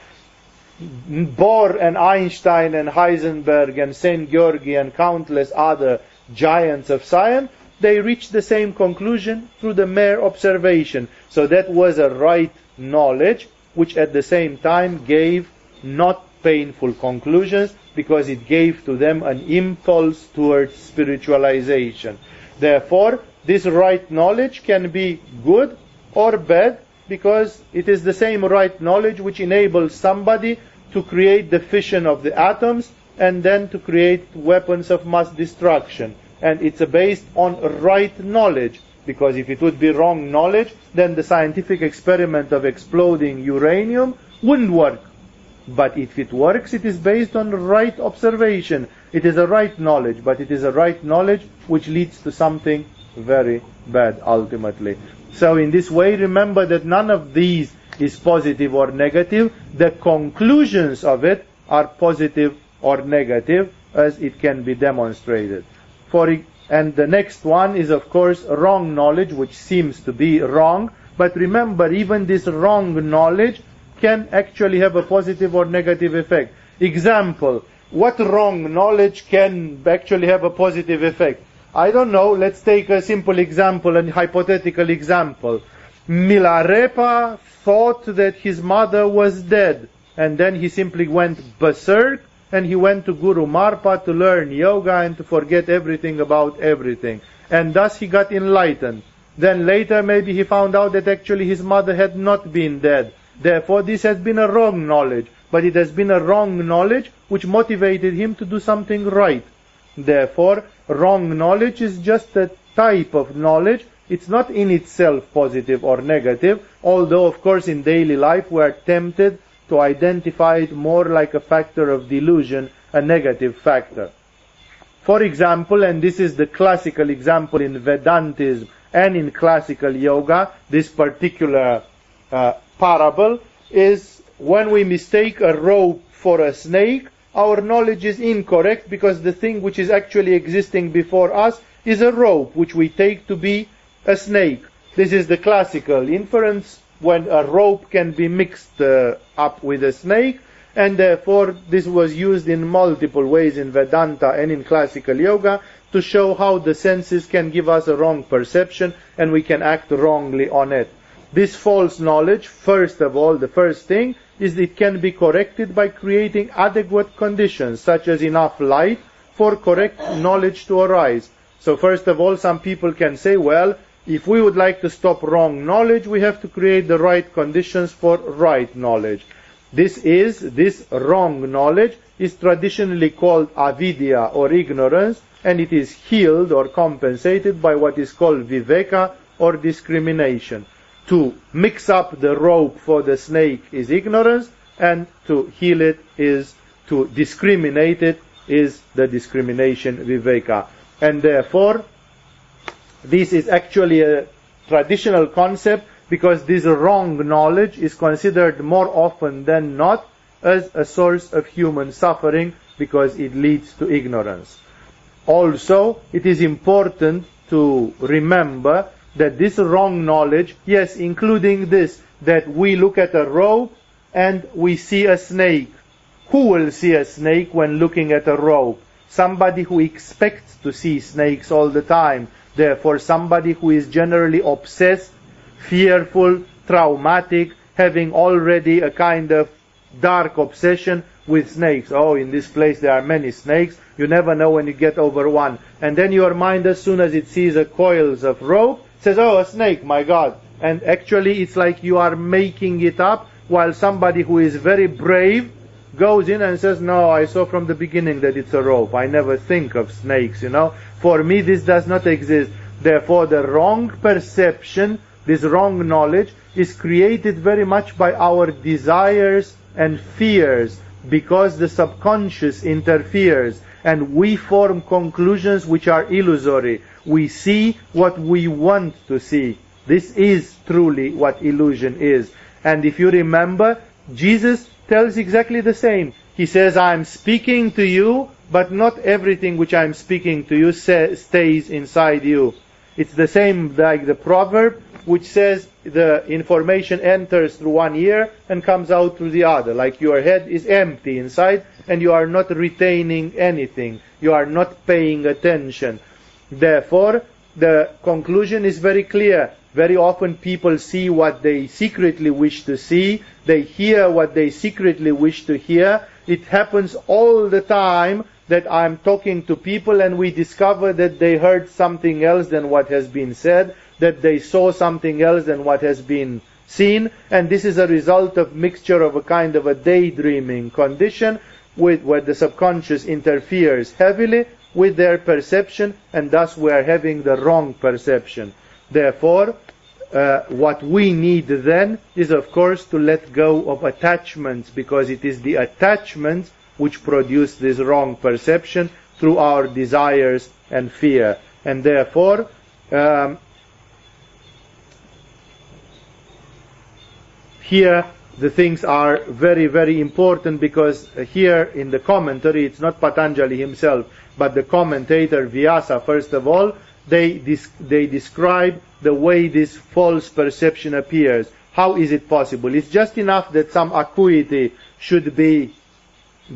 Bohr and Einstein and Heisenberg and St. Georgi and countless other giants of science, they reached the same conclusion through the mere observation. So that was a right knowledge, which at the same time gave not painful conclusions, because it gave to them an impulse towards spiritualization. Therefore, this right knowledge can be good or bad, because it is the same right knowledge which enables somebody to create the fission of the atoms and then to create weapons of mass destruction. And it's based on right knowledge, because if it would be wrong knowledge, then the scientific experiment of exploding uranium wouldn't work. But if it works, it is based on right observation. It is a right knowledge, but it is a right knowledge which leads to something very bad ultimately. So in this way, remember that none of these is positive or negative. The conclusions of it are positive or negative, as it can be demonstrated. And the next one is, of course, wrong knowledge, which seems to be wrong. But remember, even this wrong knowledge can actually have a positive or negative effect. Example, what wrong knowledge can actually have a positive effect? I don't know, let's take a simple example, a hypothetical example. Milarepa thought that his mother was dead, and then he simply went berserk, and he went to Guru Marpa to learn yoga and to forget everything about everything. And thus he got enlightened. Then later maybe he found out that actually his mother had not been dead. Therefore, this has been a wrong knowledge, but it has been a wrong knowledge which motivated him to do something right. Therefore, wrong knowledge is just a type of knowledge. It's not in itself positive or negative, although, of course, in daily life we are tempted to identify it more like a factor of delusion, a negative factor. For example, and this is the classical example in Vedantism and in classical yoga, this particular parable is when we mistake a rope for a snake, our knowledge is incorrect, because the thing which is actually existing before us is a rope, which we take to be a snake. This is the classical inference, when a rope can be mixed up with a snake, and therefore this was used in multiple ways in Vedanta and in classical yoga to show how the senses can give us a wrong perception and we can act wrongly on it. This false knowledge, first of all, the first thing, is it can be corrected by creating adequate conditions, such as enough light for correct knowledge to arise. So first of all, some people can say, well, if we would like to stop wrong knowledge, we have to create the right conditions for right knowledge. This wrong knowledge is traditionally called avidya or ignorance, and it is healed or compensated by what is called viveka or discrimination. To mix up the rope for the snake is ignorance, and to heal it is to discriminate it is the discrimination viveka. And therefore, this is actually a traditional concept, because this wrong knowledge is considered more often than not as a source of human suffering, because it leads to ignorance. Also, it is important to remember that this wrong knowledge, yes, including this, that we look at a rope and we see a snake. Who will see a snake when looking at a rope? Somebody who expects to see snakes all the time. Therefore, somebody who is generally obsessed, fearful, traumatic, having already a kind of dark obsession with snakes. Oh, in this place there are many snakes. You never know when you get over one. And then your mind, as soon as it sees a coils of rope, says, oh, a snake, my God. And actually, it's like you are making it up, while somebody who is very brave goes in and says, no, I saw from the beginning that it's a rope. I never think of snakes, you know. For me, this does not exist. Therefore, the wrong perception, this wrong knowledge, is created very much by our desires and fears, because the subconscious interferes, and we form conclusions which are illusory. We see what we want to see. This is truly what illusion is. And if you remember, Jesus tells exactly the same. He says, I am speaking to you, but not everything which I am speaking to you stays inside you. It's the same like the proverb which says the information enters through one ear and comes out through the other. Like your head is empty inside and you are not retaining anything. You are not paying attention. Therefore, the conclusion is very clear. Very often people see what they secretly wish to see. They hear what they secretly wish to hear. It happens all the time that I'm talking to people and we discover that they heard something else than what has been said, that they saw something else than what has been seen. And this is a result of mixture of a kind of a daydreaming condition where the subconscious interferes heavily with their perception, and thus we are having the wrong perception. Therefore, what we need then is, of course, to let go of attachments, because it is the attachments which produce this wrong perception through our desires and fear. And therefore, here the things are very, very important, because here in the commentary, it's not Patanjali himself, but the commentator Vyasa, first of all, they describe the way this false perception appears. How is it possible? It's just enough that some acuity should be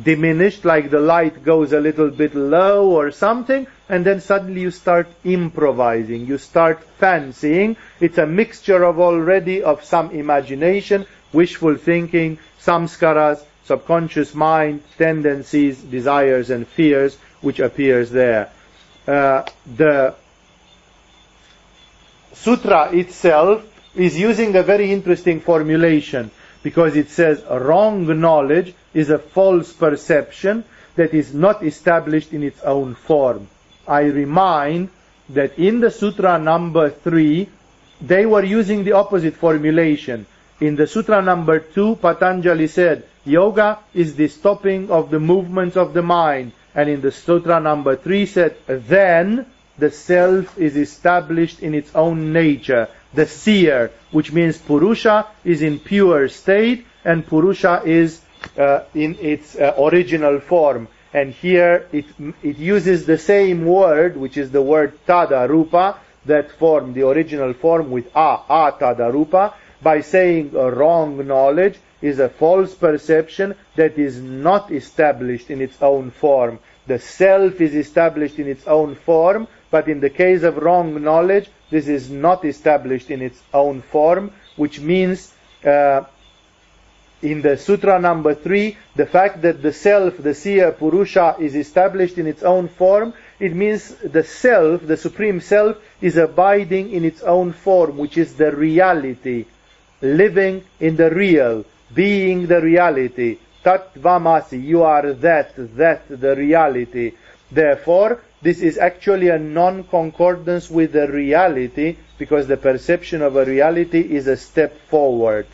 diminished, like the light goes a little bit low or something, and then suddenly you start improvising, you start fancying. It's a mixture of already of some imagination, wishful thinking, samskaras, subconscious mind, tendencies, desires and fears, which appears there. The Sutra itself is using a very interesting formulation, because it says wrong knowledge is a false perception that is not established in its own form. I remind that in the Sutra number 3, they were using the opposite formulation. In the Sutra number 2, Patanjali said, yoga is the stopping of the movements of the mind. And in the Sutra number 3 said, then the self is established in its own nature. The seer, which means Purusha, is in pure state, and Purusha is in its original form. And here it uses the same word, which is the word Tadarupa, that form, the original form with A Tadarupa, by saying wrong knowledge is a false perception that is not established in its own form. The self is established in its own form, but in the case of wrong knowledge, this is not established in its own form, which means in the Sutra number 3, the fact that the self, the seer, Purusha, is established in its own form, it means the self, the Supreme Self, is abiding in its own form, which is the reality, living in the real, being the reality. Tattvamasi, you are that, the reality. Therefore, this is actually a non-concordance with the reality, because the perception of a reality is a step forward.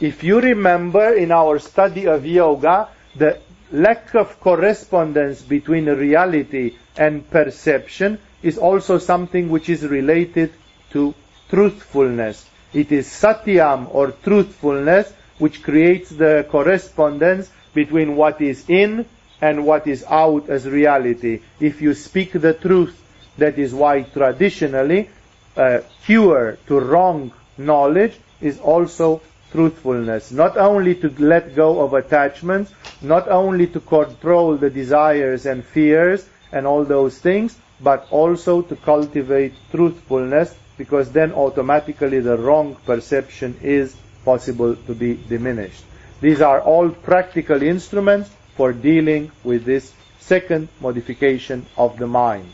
If you remember in our study of yoga, the lack of correspondence between reality and perception is also something which is related to truthfulness. It is satyam, or truthfulness, which creates the correspondence between what is in and what is out as reality. If you speak the truth, that is why traditionally a cure to wrong knowledge is also truthfulness. Not only to let go of attachments, not only to control the desires and fears and all those things, but also to cultivate truthfulness, because then automatically the wrong perception is possible to be diminished. These are all practical instruments for dealing with this second modification of the mind.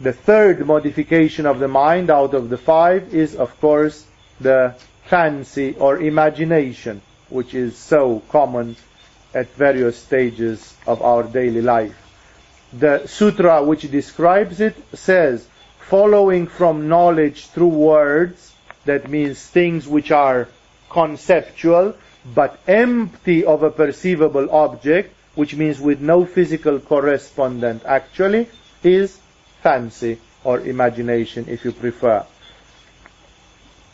The third modification of the mind out of the 5 is, of course, the fancy or imagination, which is so common at various stages of our daily life. The sutra which describes it says, following from knowledge through words, that means things which are conceptual, but empty of a perceivable object, which means with no physical correspondent actually, is fancy or imagination, if you prefer.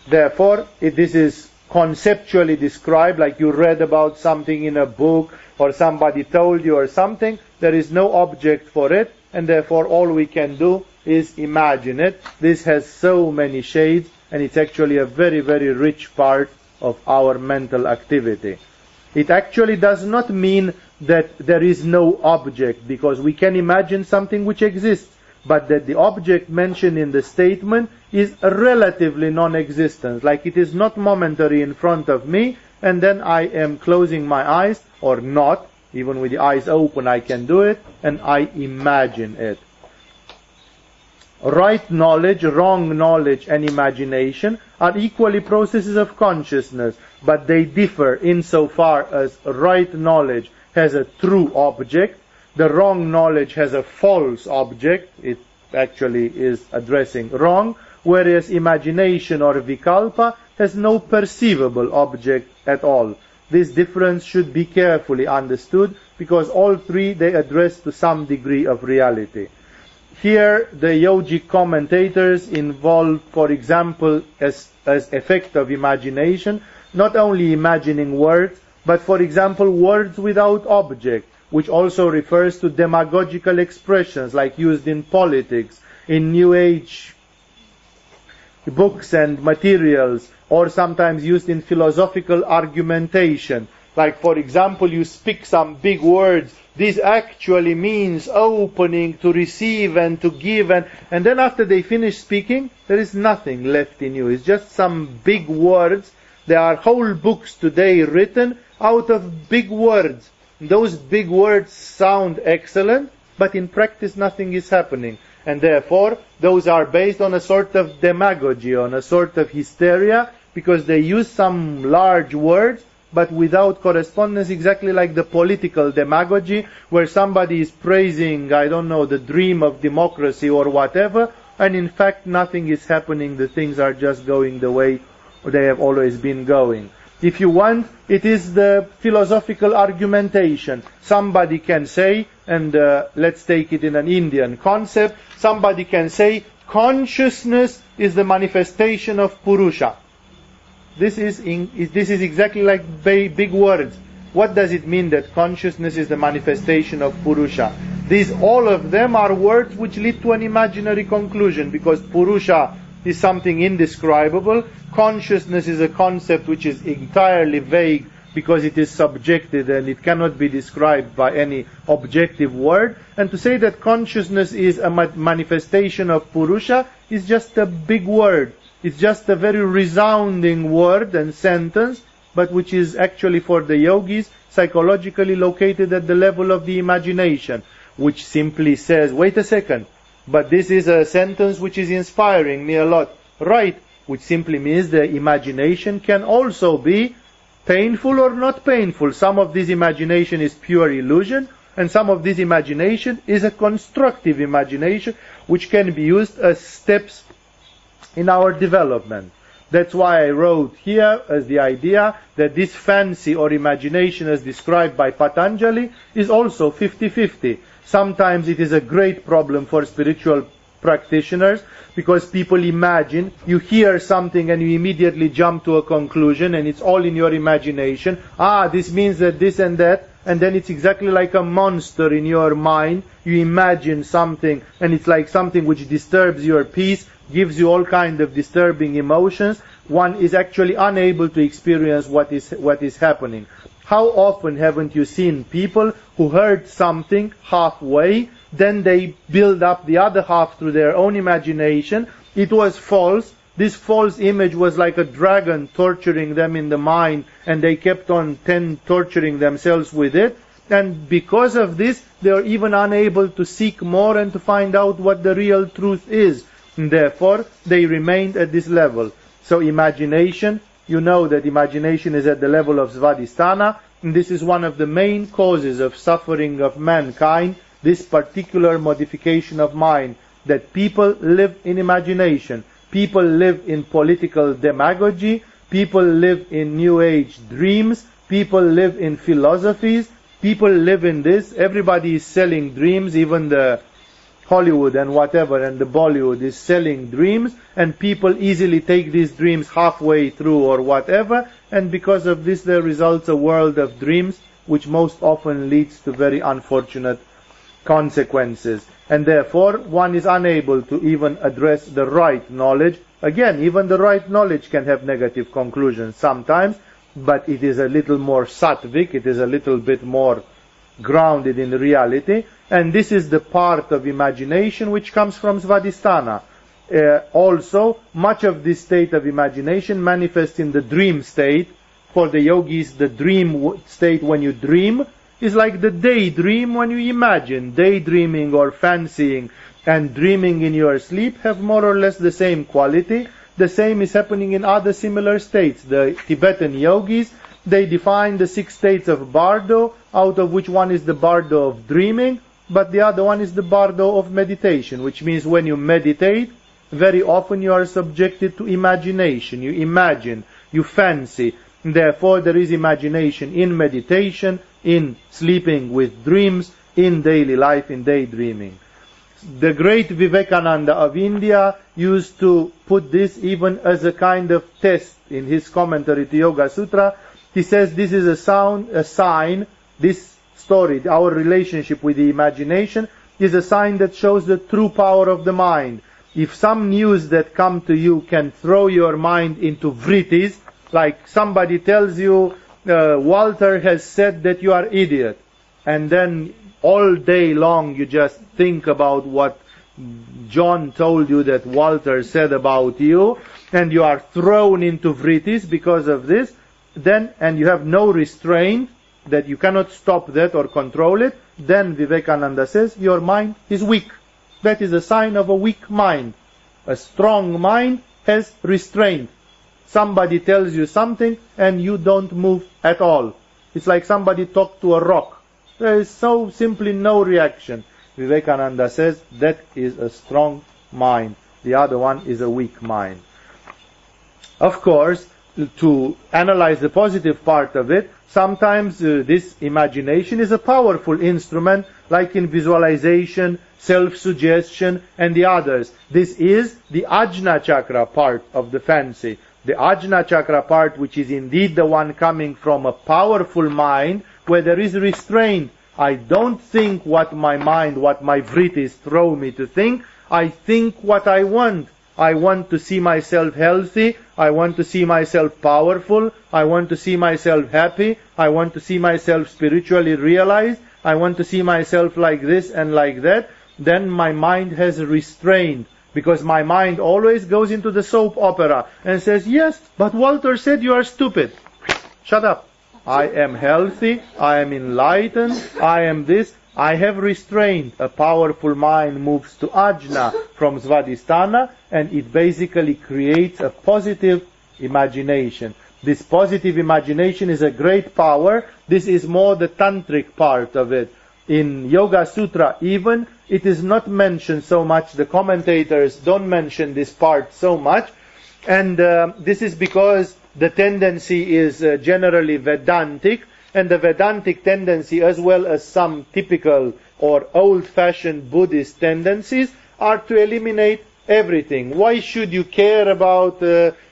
Therefore, this is conceptually described, like you read about something in a book or somebody told you or something. There is no object for it, and therefore all we can do is imagine it. This has so many shades, and it's actually a very, very rich part of our mental activity. It actually does not mean that there is no object, because we can imagine something which exists, but that the object mentioned in the statement is relatively non-existent, like it is not momentary in front of me, and then I am closing my eyes, or not, even with the eyes open I can do it, and I imagine it. Right knowledge, wrong knowledge, and imagination are equally processes of consciousness, but they differ insofar as right knowledge has a true object, the wrong knowledge has a false object, it actually is addressing wrong, whereas imagination or vikalpa has no perceivable object at all. This difference should be carefully understood, because all three they address to some degree of reality. Here, the yogic commentators involve, for example, as effect of imagination, not only imagining words, but, for example, words without object, which also refers to demagogical expressions, like used in politics, in New Age books and materials, or sometimes used in philosophical argumentation. Like, for example, you speak some big words. This actually means opening to receive and to give. And then after they finish speaking, there is nothing left in you. It's just some big words. There are whole books today written out of big words. Those big words sound excellent, but in practice nothing is happening. And therefore, those are based on a sort of demagogy, on a sort of hysteria, because they use some large words, but without correspondence, exactly like the political demagogy, where somebody is praising, I don't know, the dream of democracy or whatever, and in fact nothing is happening, the things are just going the way they have always been going. If you want, it is the philosophical argumentation. Somebody can say, and let's take it in an Indian concept, somebody can say, consciousness is the manifestation of Purusha. This is exactly like big words. What does it mean that consciousness is the manifestation of Purusha? These, all of them are words which lead to an imaginary conclusion, because Purusha is something indescribable. Consciousness is a concept which is entirely vague, because it is subjective and it cannot be described by any objective word. And to say that consciousness is a manifestation of Purusha is just a big word. It's just a very resounding word and sentence, but which is actually for the yogis psychologically located at the level of the imagination, which simply says, wait a second, but this is a sentence which is inspiring me a lot. Right, which simply means the imagination can also be painful or not painful. Some of this imagination is pure illusion, and some of this imagination is a constructive imagination, which can be used as steps in our development. That's why I wrote here as the idea that this fancy or imagination as described by Patanjali is also 50-50. Sometimes it is a great problem for spiritual practitioners, because people imagine, you hear something and you immediately jump to a conclusion, and it's all in your imagination. This means that this and that, and then it's exactly like a monster in your mind. You imagine something, and it's like something which disturbs your peace, gives you all kind of disturbing emotions. One is actually unable to experience what is happening. How often haven't you seen people who heard something halfway, then they build up the other half through their own imagination? It was false. This false image was like a dragon torturing them in the mind, and they kept on torturing themselves with it. And because of this, they are even unable to seek more and to find out what the real truth is. Therefore, they remained at this level. So imagination, you know that imagination is at the level of Svadhisthana, and this is one of the main causes of suffering of mankind, this particular modification of mind, that people live in imagination, people live in political demagogy, people live in New Age dreams, people live in philosophies, people live in this, everybody is selling dreams, even the Hollywood and whatever, and the Bollywood is selling dreams, and people easily take these dreams halfway through or whatever, and because of this there results a world of dreams, which most often leads to very unfortunate consequences. And therefore, one is unable to even address the right knowledge. Again, even the right knowledge can have negative conclusions sometimes, but it is a little more sattvic, it is a little bit more grounded in reality, and this is the part of imagination which comes from Svadhisthana. Also, much of this state of imagination manifests in the dream state. For the yogis, the dream state when you dream is like the daydream when you imagine. Daydreaming or fancying and dreaming in your sleep have more or less the same quality. The same is happening in other similar states. The Tibetan yogis, they define the 6 states of Bardo, out of which one is the Bardo of dreaming, but the other one is the Bardo of meditation, which means when you meditate, very often you are subjected to imagination. You imagine, you fancy. Therefore, there is imagination in meditation, in sleeping with dreams, in daily life, in daydreaming. The great Vivekananda of India used to put this even as a kind of test in his commentary to Yoga Sutra. He says this is a sign, this story, our relationship with the imagination, is a sign that shows the true power of the mind. If some news that come to you can throw your mind into vrittis, like somebody tells you, Walter has said that you are idiot, and then all day long you just think about what John told you that Walter said about you, and you are thrown into vrittis because of this, then, and you have no restraint, that you cannot stop that or control it, then Vivekananda says your mind is weak. That is a sign of a weak mind. A strong mind has restraint. Somebody tells you something and you don't move at all. It's like somebody talked to a rock. There is so simply no reaction. Vivekananda says that is a strong mind. The other one is a weak mind. Of course, to analyze the positive part of it, sometimes this imagination is a powerful instrument, like in visualization, self-suggestion, and the others. This is the Ajna Chakra part of the fancy. The Ajna Chakra part, which is indeed the one coming from a powerful mind, where there is restraint. I don't think what my mind, what my vrittis throw me to think. I think what I want. I want to see myself healthy. I want to see myself powerful. I want to see myself happy. I want to see myself spiritually realized. I want to see myself like this and like that. Then my mind has restrained. Because my mind always goes into the soap opera and says, yes, but Walter said you are stupid. Shut up. I am healthy. I am enlightened. I am this. I have restraint. A powerful mind moves to Ajna from Svadhisthana, and it basically creates a positive imagination. This positive imagination is a great power. This is more the tantric part of it. In Yoga Sutra even, it is not mentioned so much. The commentators don't mention this part so much. And this is because the tendency is generally Vedantic. And the Vedantic tendency, as well as some typical or old-fashioned Buddhist tendencies, are to eliminate everything. Why should you care about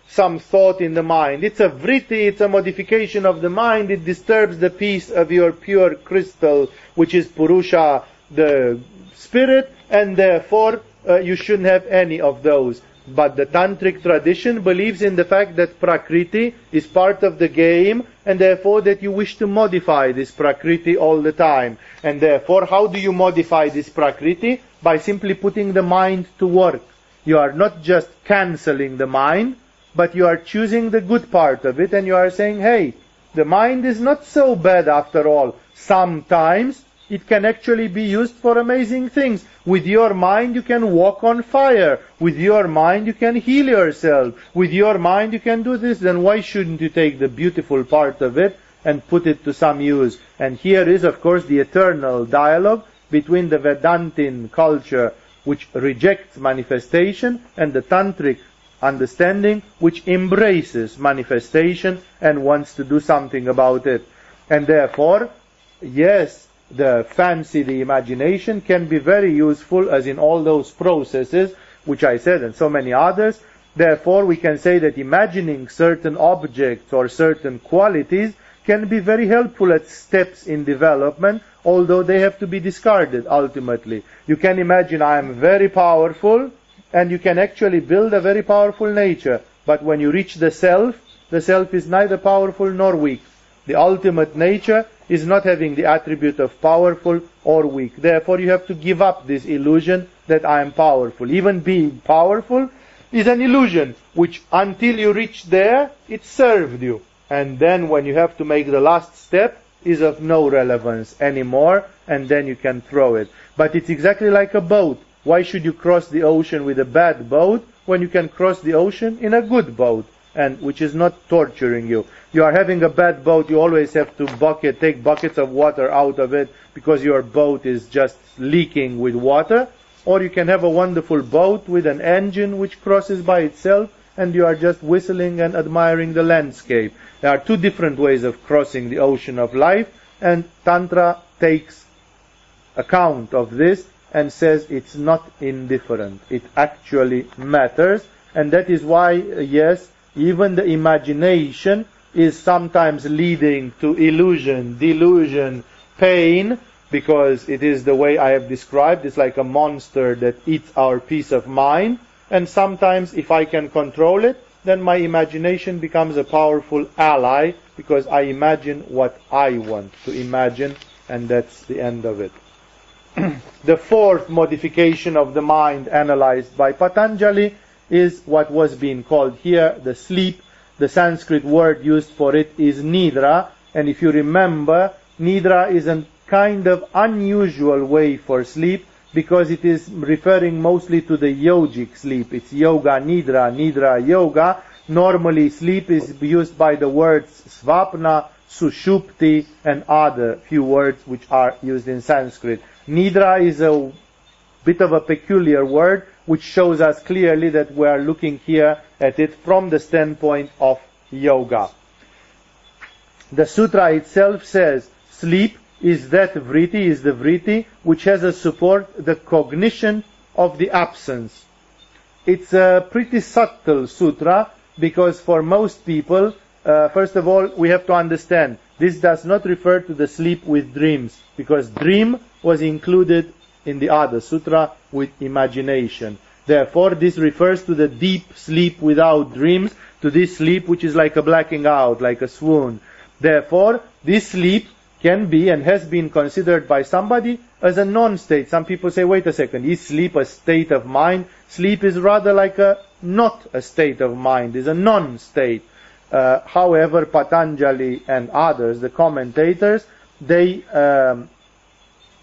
some thought in the mind? It's a vritti, it's a modification of the mind, it disturbs the peace of your pure crystal, which is Purusha, the spirit, and therefore you shouldn't have any of those. But the Tantric tradition believes in the fact that Prakriti is part of the game, and therefore that you wish to modify this Prakriti all the time. And therefore, how do you modify this Prakriti? By simply putting the mind to work. You are not just cancelling the mind, but you are choosing the good part of it, and you are saying, hey, the mind is not so bad after all. Sometimes it can actually be used for amazing things. With your mind you can walk on fire. With your mind you can heal yourself. With your mind you can do this. Then why shouldn't you take the beautiful part of it and put it to some use? And here is, of course, the eternal dialogue between the Vedantin culture, which rejects manifestation, and the Tantric understanding, which embraces manifestation and wants to do something about it. And therefore, yes, the fancy, the imagination can be very useful, as in all those processes which I said and so many others, Therefore, we can say that imagining certain objects or certain qualities can be very helpful as steps in development, although they have to be discarded ultimately. You can imagine I am very powerful, and you can actually build a very powerful nature. But when you reach the self is neither powerful nor weak. The ultimate nature is not having the attribute of powerful or weak. Therefore, you have to give up this illusion that I am powerful. Even being powerful is an illusion, which until you reach there, it served you. And then when you have to make the last step, is of no relevance anymore, and then you can throw it. But it's exactly like a boat. Why should you cross the ocean with a bad boat when you can cross the ocean in a good boat, and which is not torturing you? You are having a bad boat, you always have to take buckets of water out of it because your boat is just leaking with water. Or you can have a wonderful boat with an engine which crosses by itself, and you are just whistling and admiring the landscape. There are two different ways of crossing the ocean of life, and Tantra takes account of this and says it's not indifferent. It actually matters, and that is why, yes, even the imagination is sometimes leading to illusion, delusion, pain, because it is the way I have described. It's like a monster that eats our peace of mind. And sometimes, if I can control it, then my imagination becomes a powerful ally, because I imagine what I want to imagine, and that's the end of it. The fourth modification of the mind analyzed by Patanjali is what was being called here the sleep. The Sanskrit word used for it is nidra. And if you remember, nidra is a kind of unusual way for sleep, because it is referring mostly to the yogic sleep. It's yoga nidra, nidra yoga. Normally sleep is used by the words svapna, sushupti, and other few words which are used in Sanskrit. Nidra is a bit of a peculiar word, which shows us clearly that we are looking here at it from the standpoint of yoga. The sutra itself says, sleep is that vritti, is the vritti, which has as support the cognition of the absence. It's a pretty subtle sutra, because for most people, first of all, we have to understand, this does not refer to the sleep with dreams, because dream was included in the other sutra with imagination. Therefore, this refers to the deep sleep without dreams, to this sleep which is like a blacking out, like a swoon. Therefore, this sleep can be and has been considered by somebody as a non-state. Some people say, wait a second, is sleep a state of mind? Sleep is rather like a not a state of mind, is a non-state. However, Patanjali and others, the commentators, they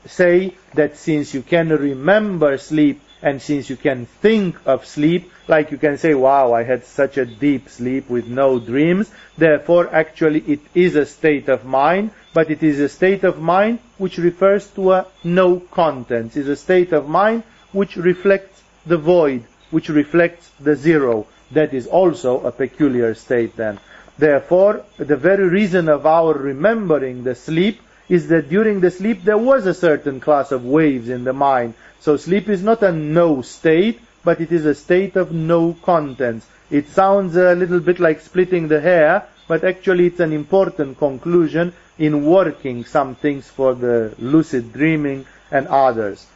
say that since you can remember sleep and since you can think of sleep, like you can say, wow, I had such a deep sleep with no dreams, therefore actually it is a state of mind, but it is a state of mind which refers to a no content. It's a state of mind which reflects the void, which reflects the zero. That is also a peculiar state then. Therefore, the very reason of our remembering the sleep is that during the sleep there was a certain class of waves in the mind. So sleep is not a no state, but it is a state of no contents. It sounds a little bit like splitting the hair, but actually it's an important conclusion in working some things for the lucid dreaming and others.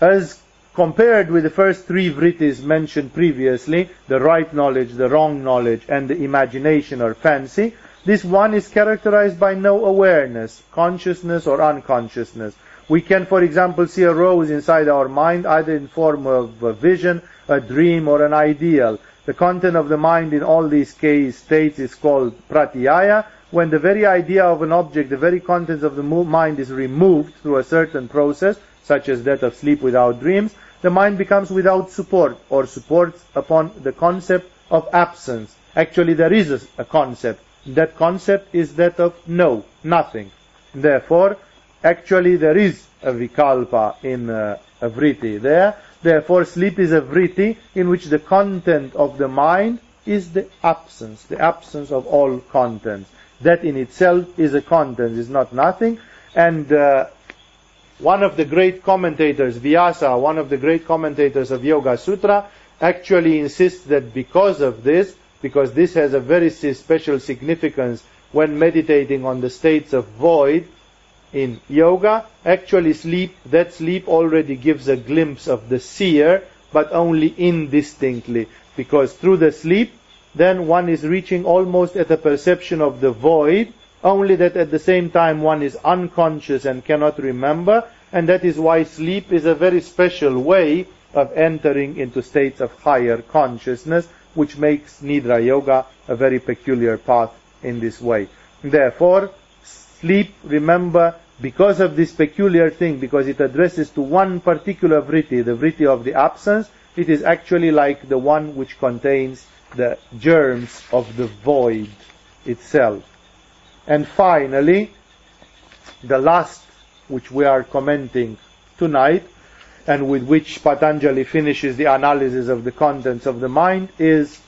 As compared with the first three vrittis mentioned previously, the right knowledge, the wrong knowledge, and the imagination or fancy, this one is characterized by no awareness, consciousness or unconsciousness. We can, for example, see a rose inside our mind, either in form of a vision, a dream, or an ideal. The content of the mind in all these case states is called pratyaya, when the very idea of an object, the very contents of the mind is removed through a certain process, such as that of sleep without dreams. The mind becomes without support, or supports upon the concept of absence. Actually, there is a concept. That concept is that of no, nothing. Therefore, actually there is a vikalpa in a vritti there. Therefore, sleep is a vritti in which the content of the mind is the absence of all contents. That in itself is a content, is not nothing. And one of the great commentators, Vyasa, one of the great commentators of Yoga Sutra, actually insists that because of this, because this has a very special significance when meditating on the states of void in yoga, actually sleep, that sleep already gives a glimpse of the seer, but only indistinctly, because through the sleep, then one is reaching almost at a perception of the void, only that at the same time one is unconscious and cannot remember, and that is why sleep is a very special way of entering into states of higher consciousness, which makes Nidra Yoga a very peculiar path in this way. Therefore, sleep, remember, because of this peculiar thing, because it addresses to one particular vritti, the vritti of the absence, it is actually like the one which contains the germs of the void itself. And finally, the last which we are commenting tonight, and with which Patanjali finishes the analysis of the contents of the mind, is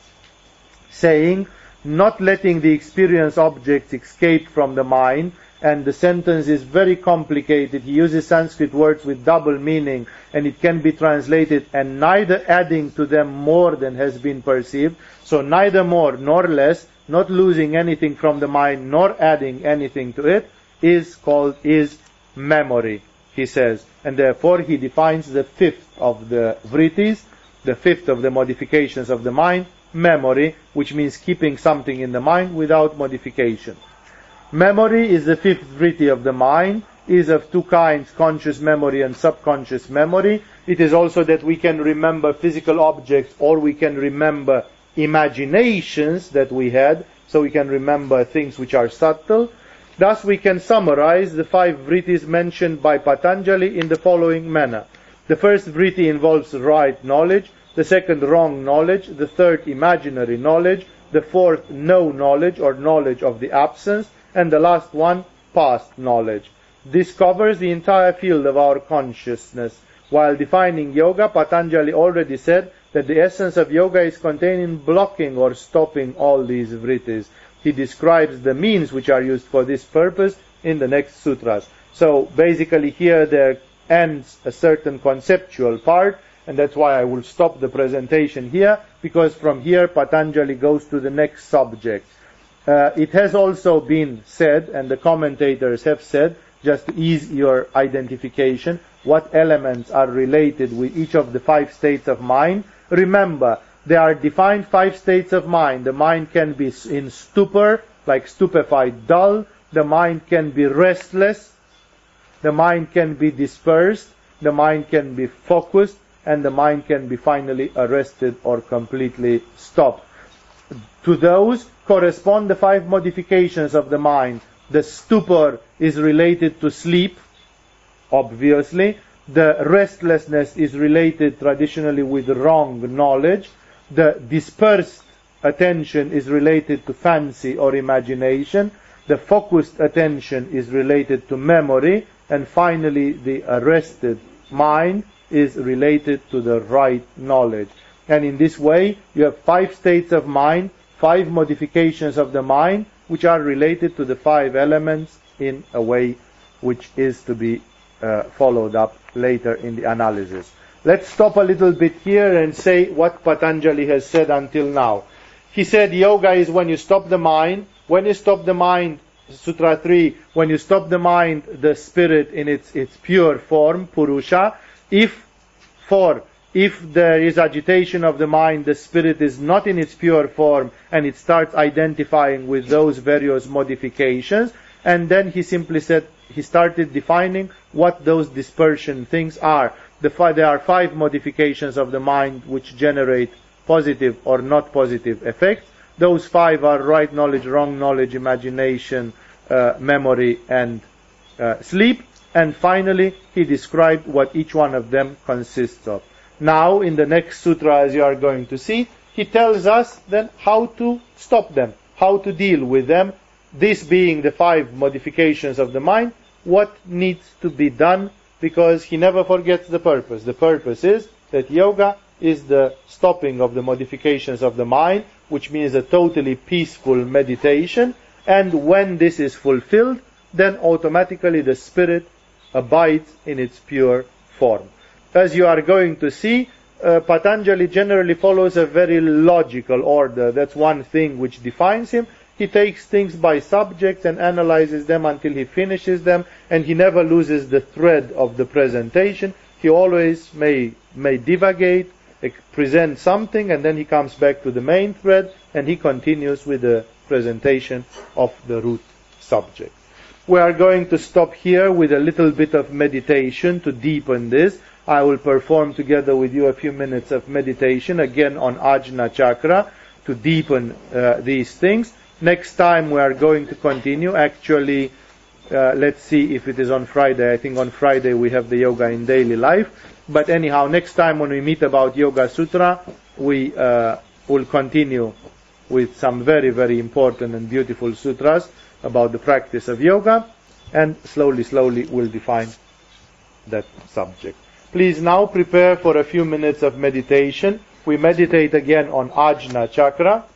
saying, not letting the experience objects escape from the mind. And the sentence is very complicated. He uses Sanskrit words with double meaning, and it can be translated, and neither adding to them more than has been perceived. So neither more nor less, not losing anything from the mind, nor adding anything to it, is memory, he says. And therefore he defines the fifth of the vrittis, the fifth of the modifications of the mind, memory, which means keeping something in the mind without modification. Memory is the fifth vritti of the mind, is of two kinds, conscious memory and subconscious memory. It is also that we can remember physical objects, or we can remember imaginations that we had, so we can remember things which are subtle. Thus we can summarize the five vrittis mentioned by Patanjali in the following manner. The first vritti involves right knowledge, the second wrong knowledge, the third imaginary knowledge, the fourth no knowledge or knowledge of the absence, and the last one, past knowledge. This covers the entire field of our consciousness. While defining yoga, Patanjali already said that the essence of yoga is contained in blocking or stopping all these vrittis. He describes the means which are used for this purpose in the next sutras. So basically here there ends a certain conceptual part, and that's why I will stop the presentation here, because from here Patanjali goes to the next subject. It has also been said, and the commentators have said, just to ease your identification, what elements are related with each of the five states of mind. Remember, there are defined five states of mind. The mind can be in stupor, like stupefied, dull. The mind can be restless. The mind can be dispersed. The mind can be focused. And the mind can be finally arrested or completely stopped. To those correspond the five modifications of the mind. The stupor is related to sleep, obviously. The restlessness is related traditionally with wrong knowledge. The dispersed attention is related to fancy or imagination. The focused attention is related to memory. And finally, the arrested mind is related to the right knowledge. And in this way, you have five states of mind, five modifications of the mind, which are related to the five elements in a way which is to be followed up later in the analysis. Let's stop a little bit here and say what Patanjali has said until now. He said yoga is when you stop the mind. When you stop the mind, Sutra 3, when you stop the mind, the spirit in its pure form, Purusha. If there is agitation of the mind, the spirit is not in its pure form, and it starts identifying with those various modifications. And then he simply said, he started defining what those dispersion things are. There are five modifications of the mind which generate positive or not positive effects. Those five are right knowledge, wrong knowledge, imagination, memory, and sleep. And finally, he described what each one of them consists of. Now, in the next sutra, as you are going to see, he tells us then how to stop them, how to deal with them. This being the five modifications of the mind, what needs to be done, because he never forgets the purpose. The purpose is that yoga is the stopping of the modifications of the mind, which means a totally peaceful meditation. And when this is fulfilled, then automatically the spirit abides in its pure form. As you are going to see, Patanjali generally follows a very logical order. That's one thing which defines him. He takes things by subjects and analyzes them until he finishes them, and he never loses the thread of the presentation. He always may divagate, present something, and then he comes back to the main thread, and he continues with the presentation of the root subject. We are going to stop here with a little bit of meditation to deepen this. I will perform together with you a few minutes of meditation, again on Ajna Chakra, to deepen these things. Next time we are going to continue. Actually, let's see if it is on Friday. I think on Friday we have the yoga in daily life. But anyhow, next time when we meet about Yoga Sutra, we will continue with some very, very important and beautiful sutras about the practice of yoga. And slowly, slowly we'll define that subject. Please now prepare for a few minutes of meditation. We meditate again on Ajna Chakra.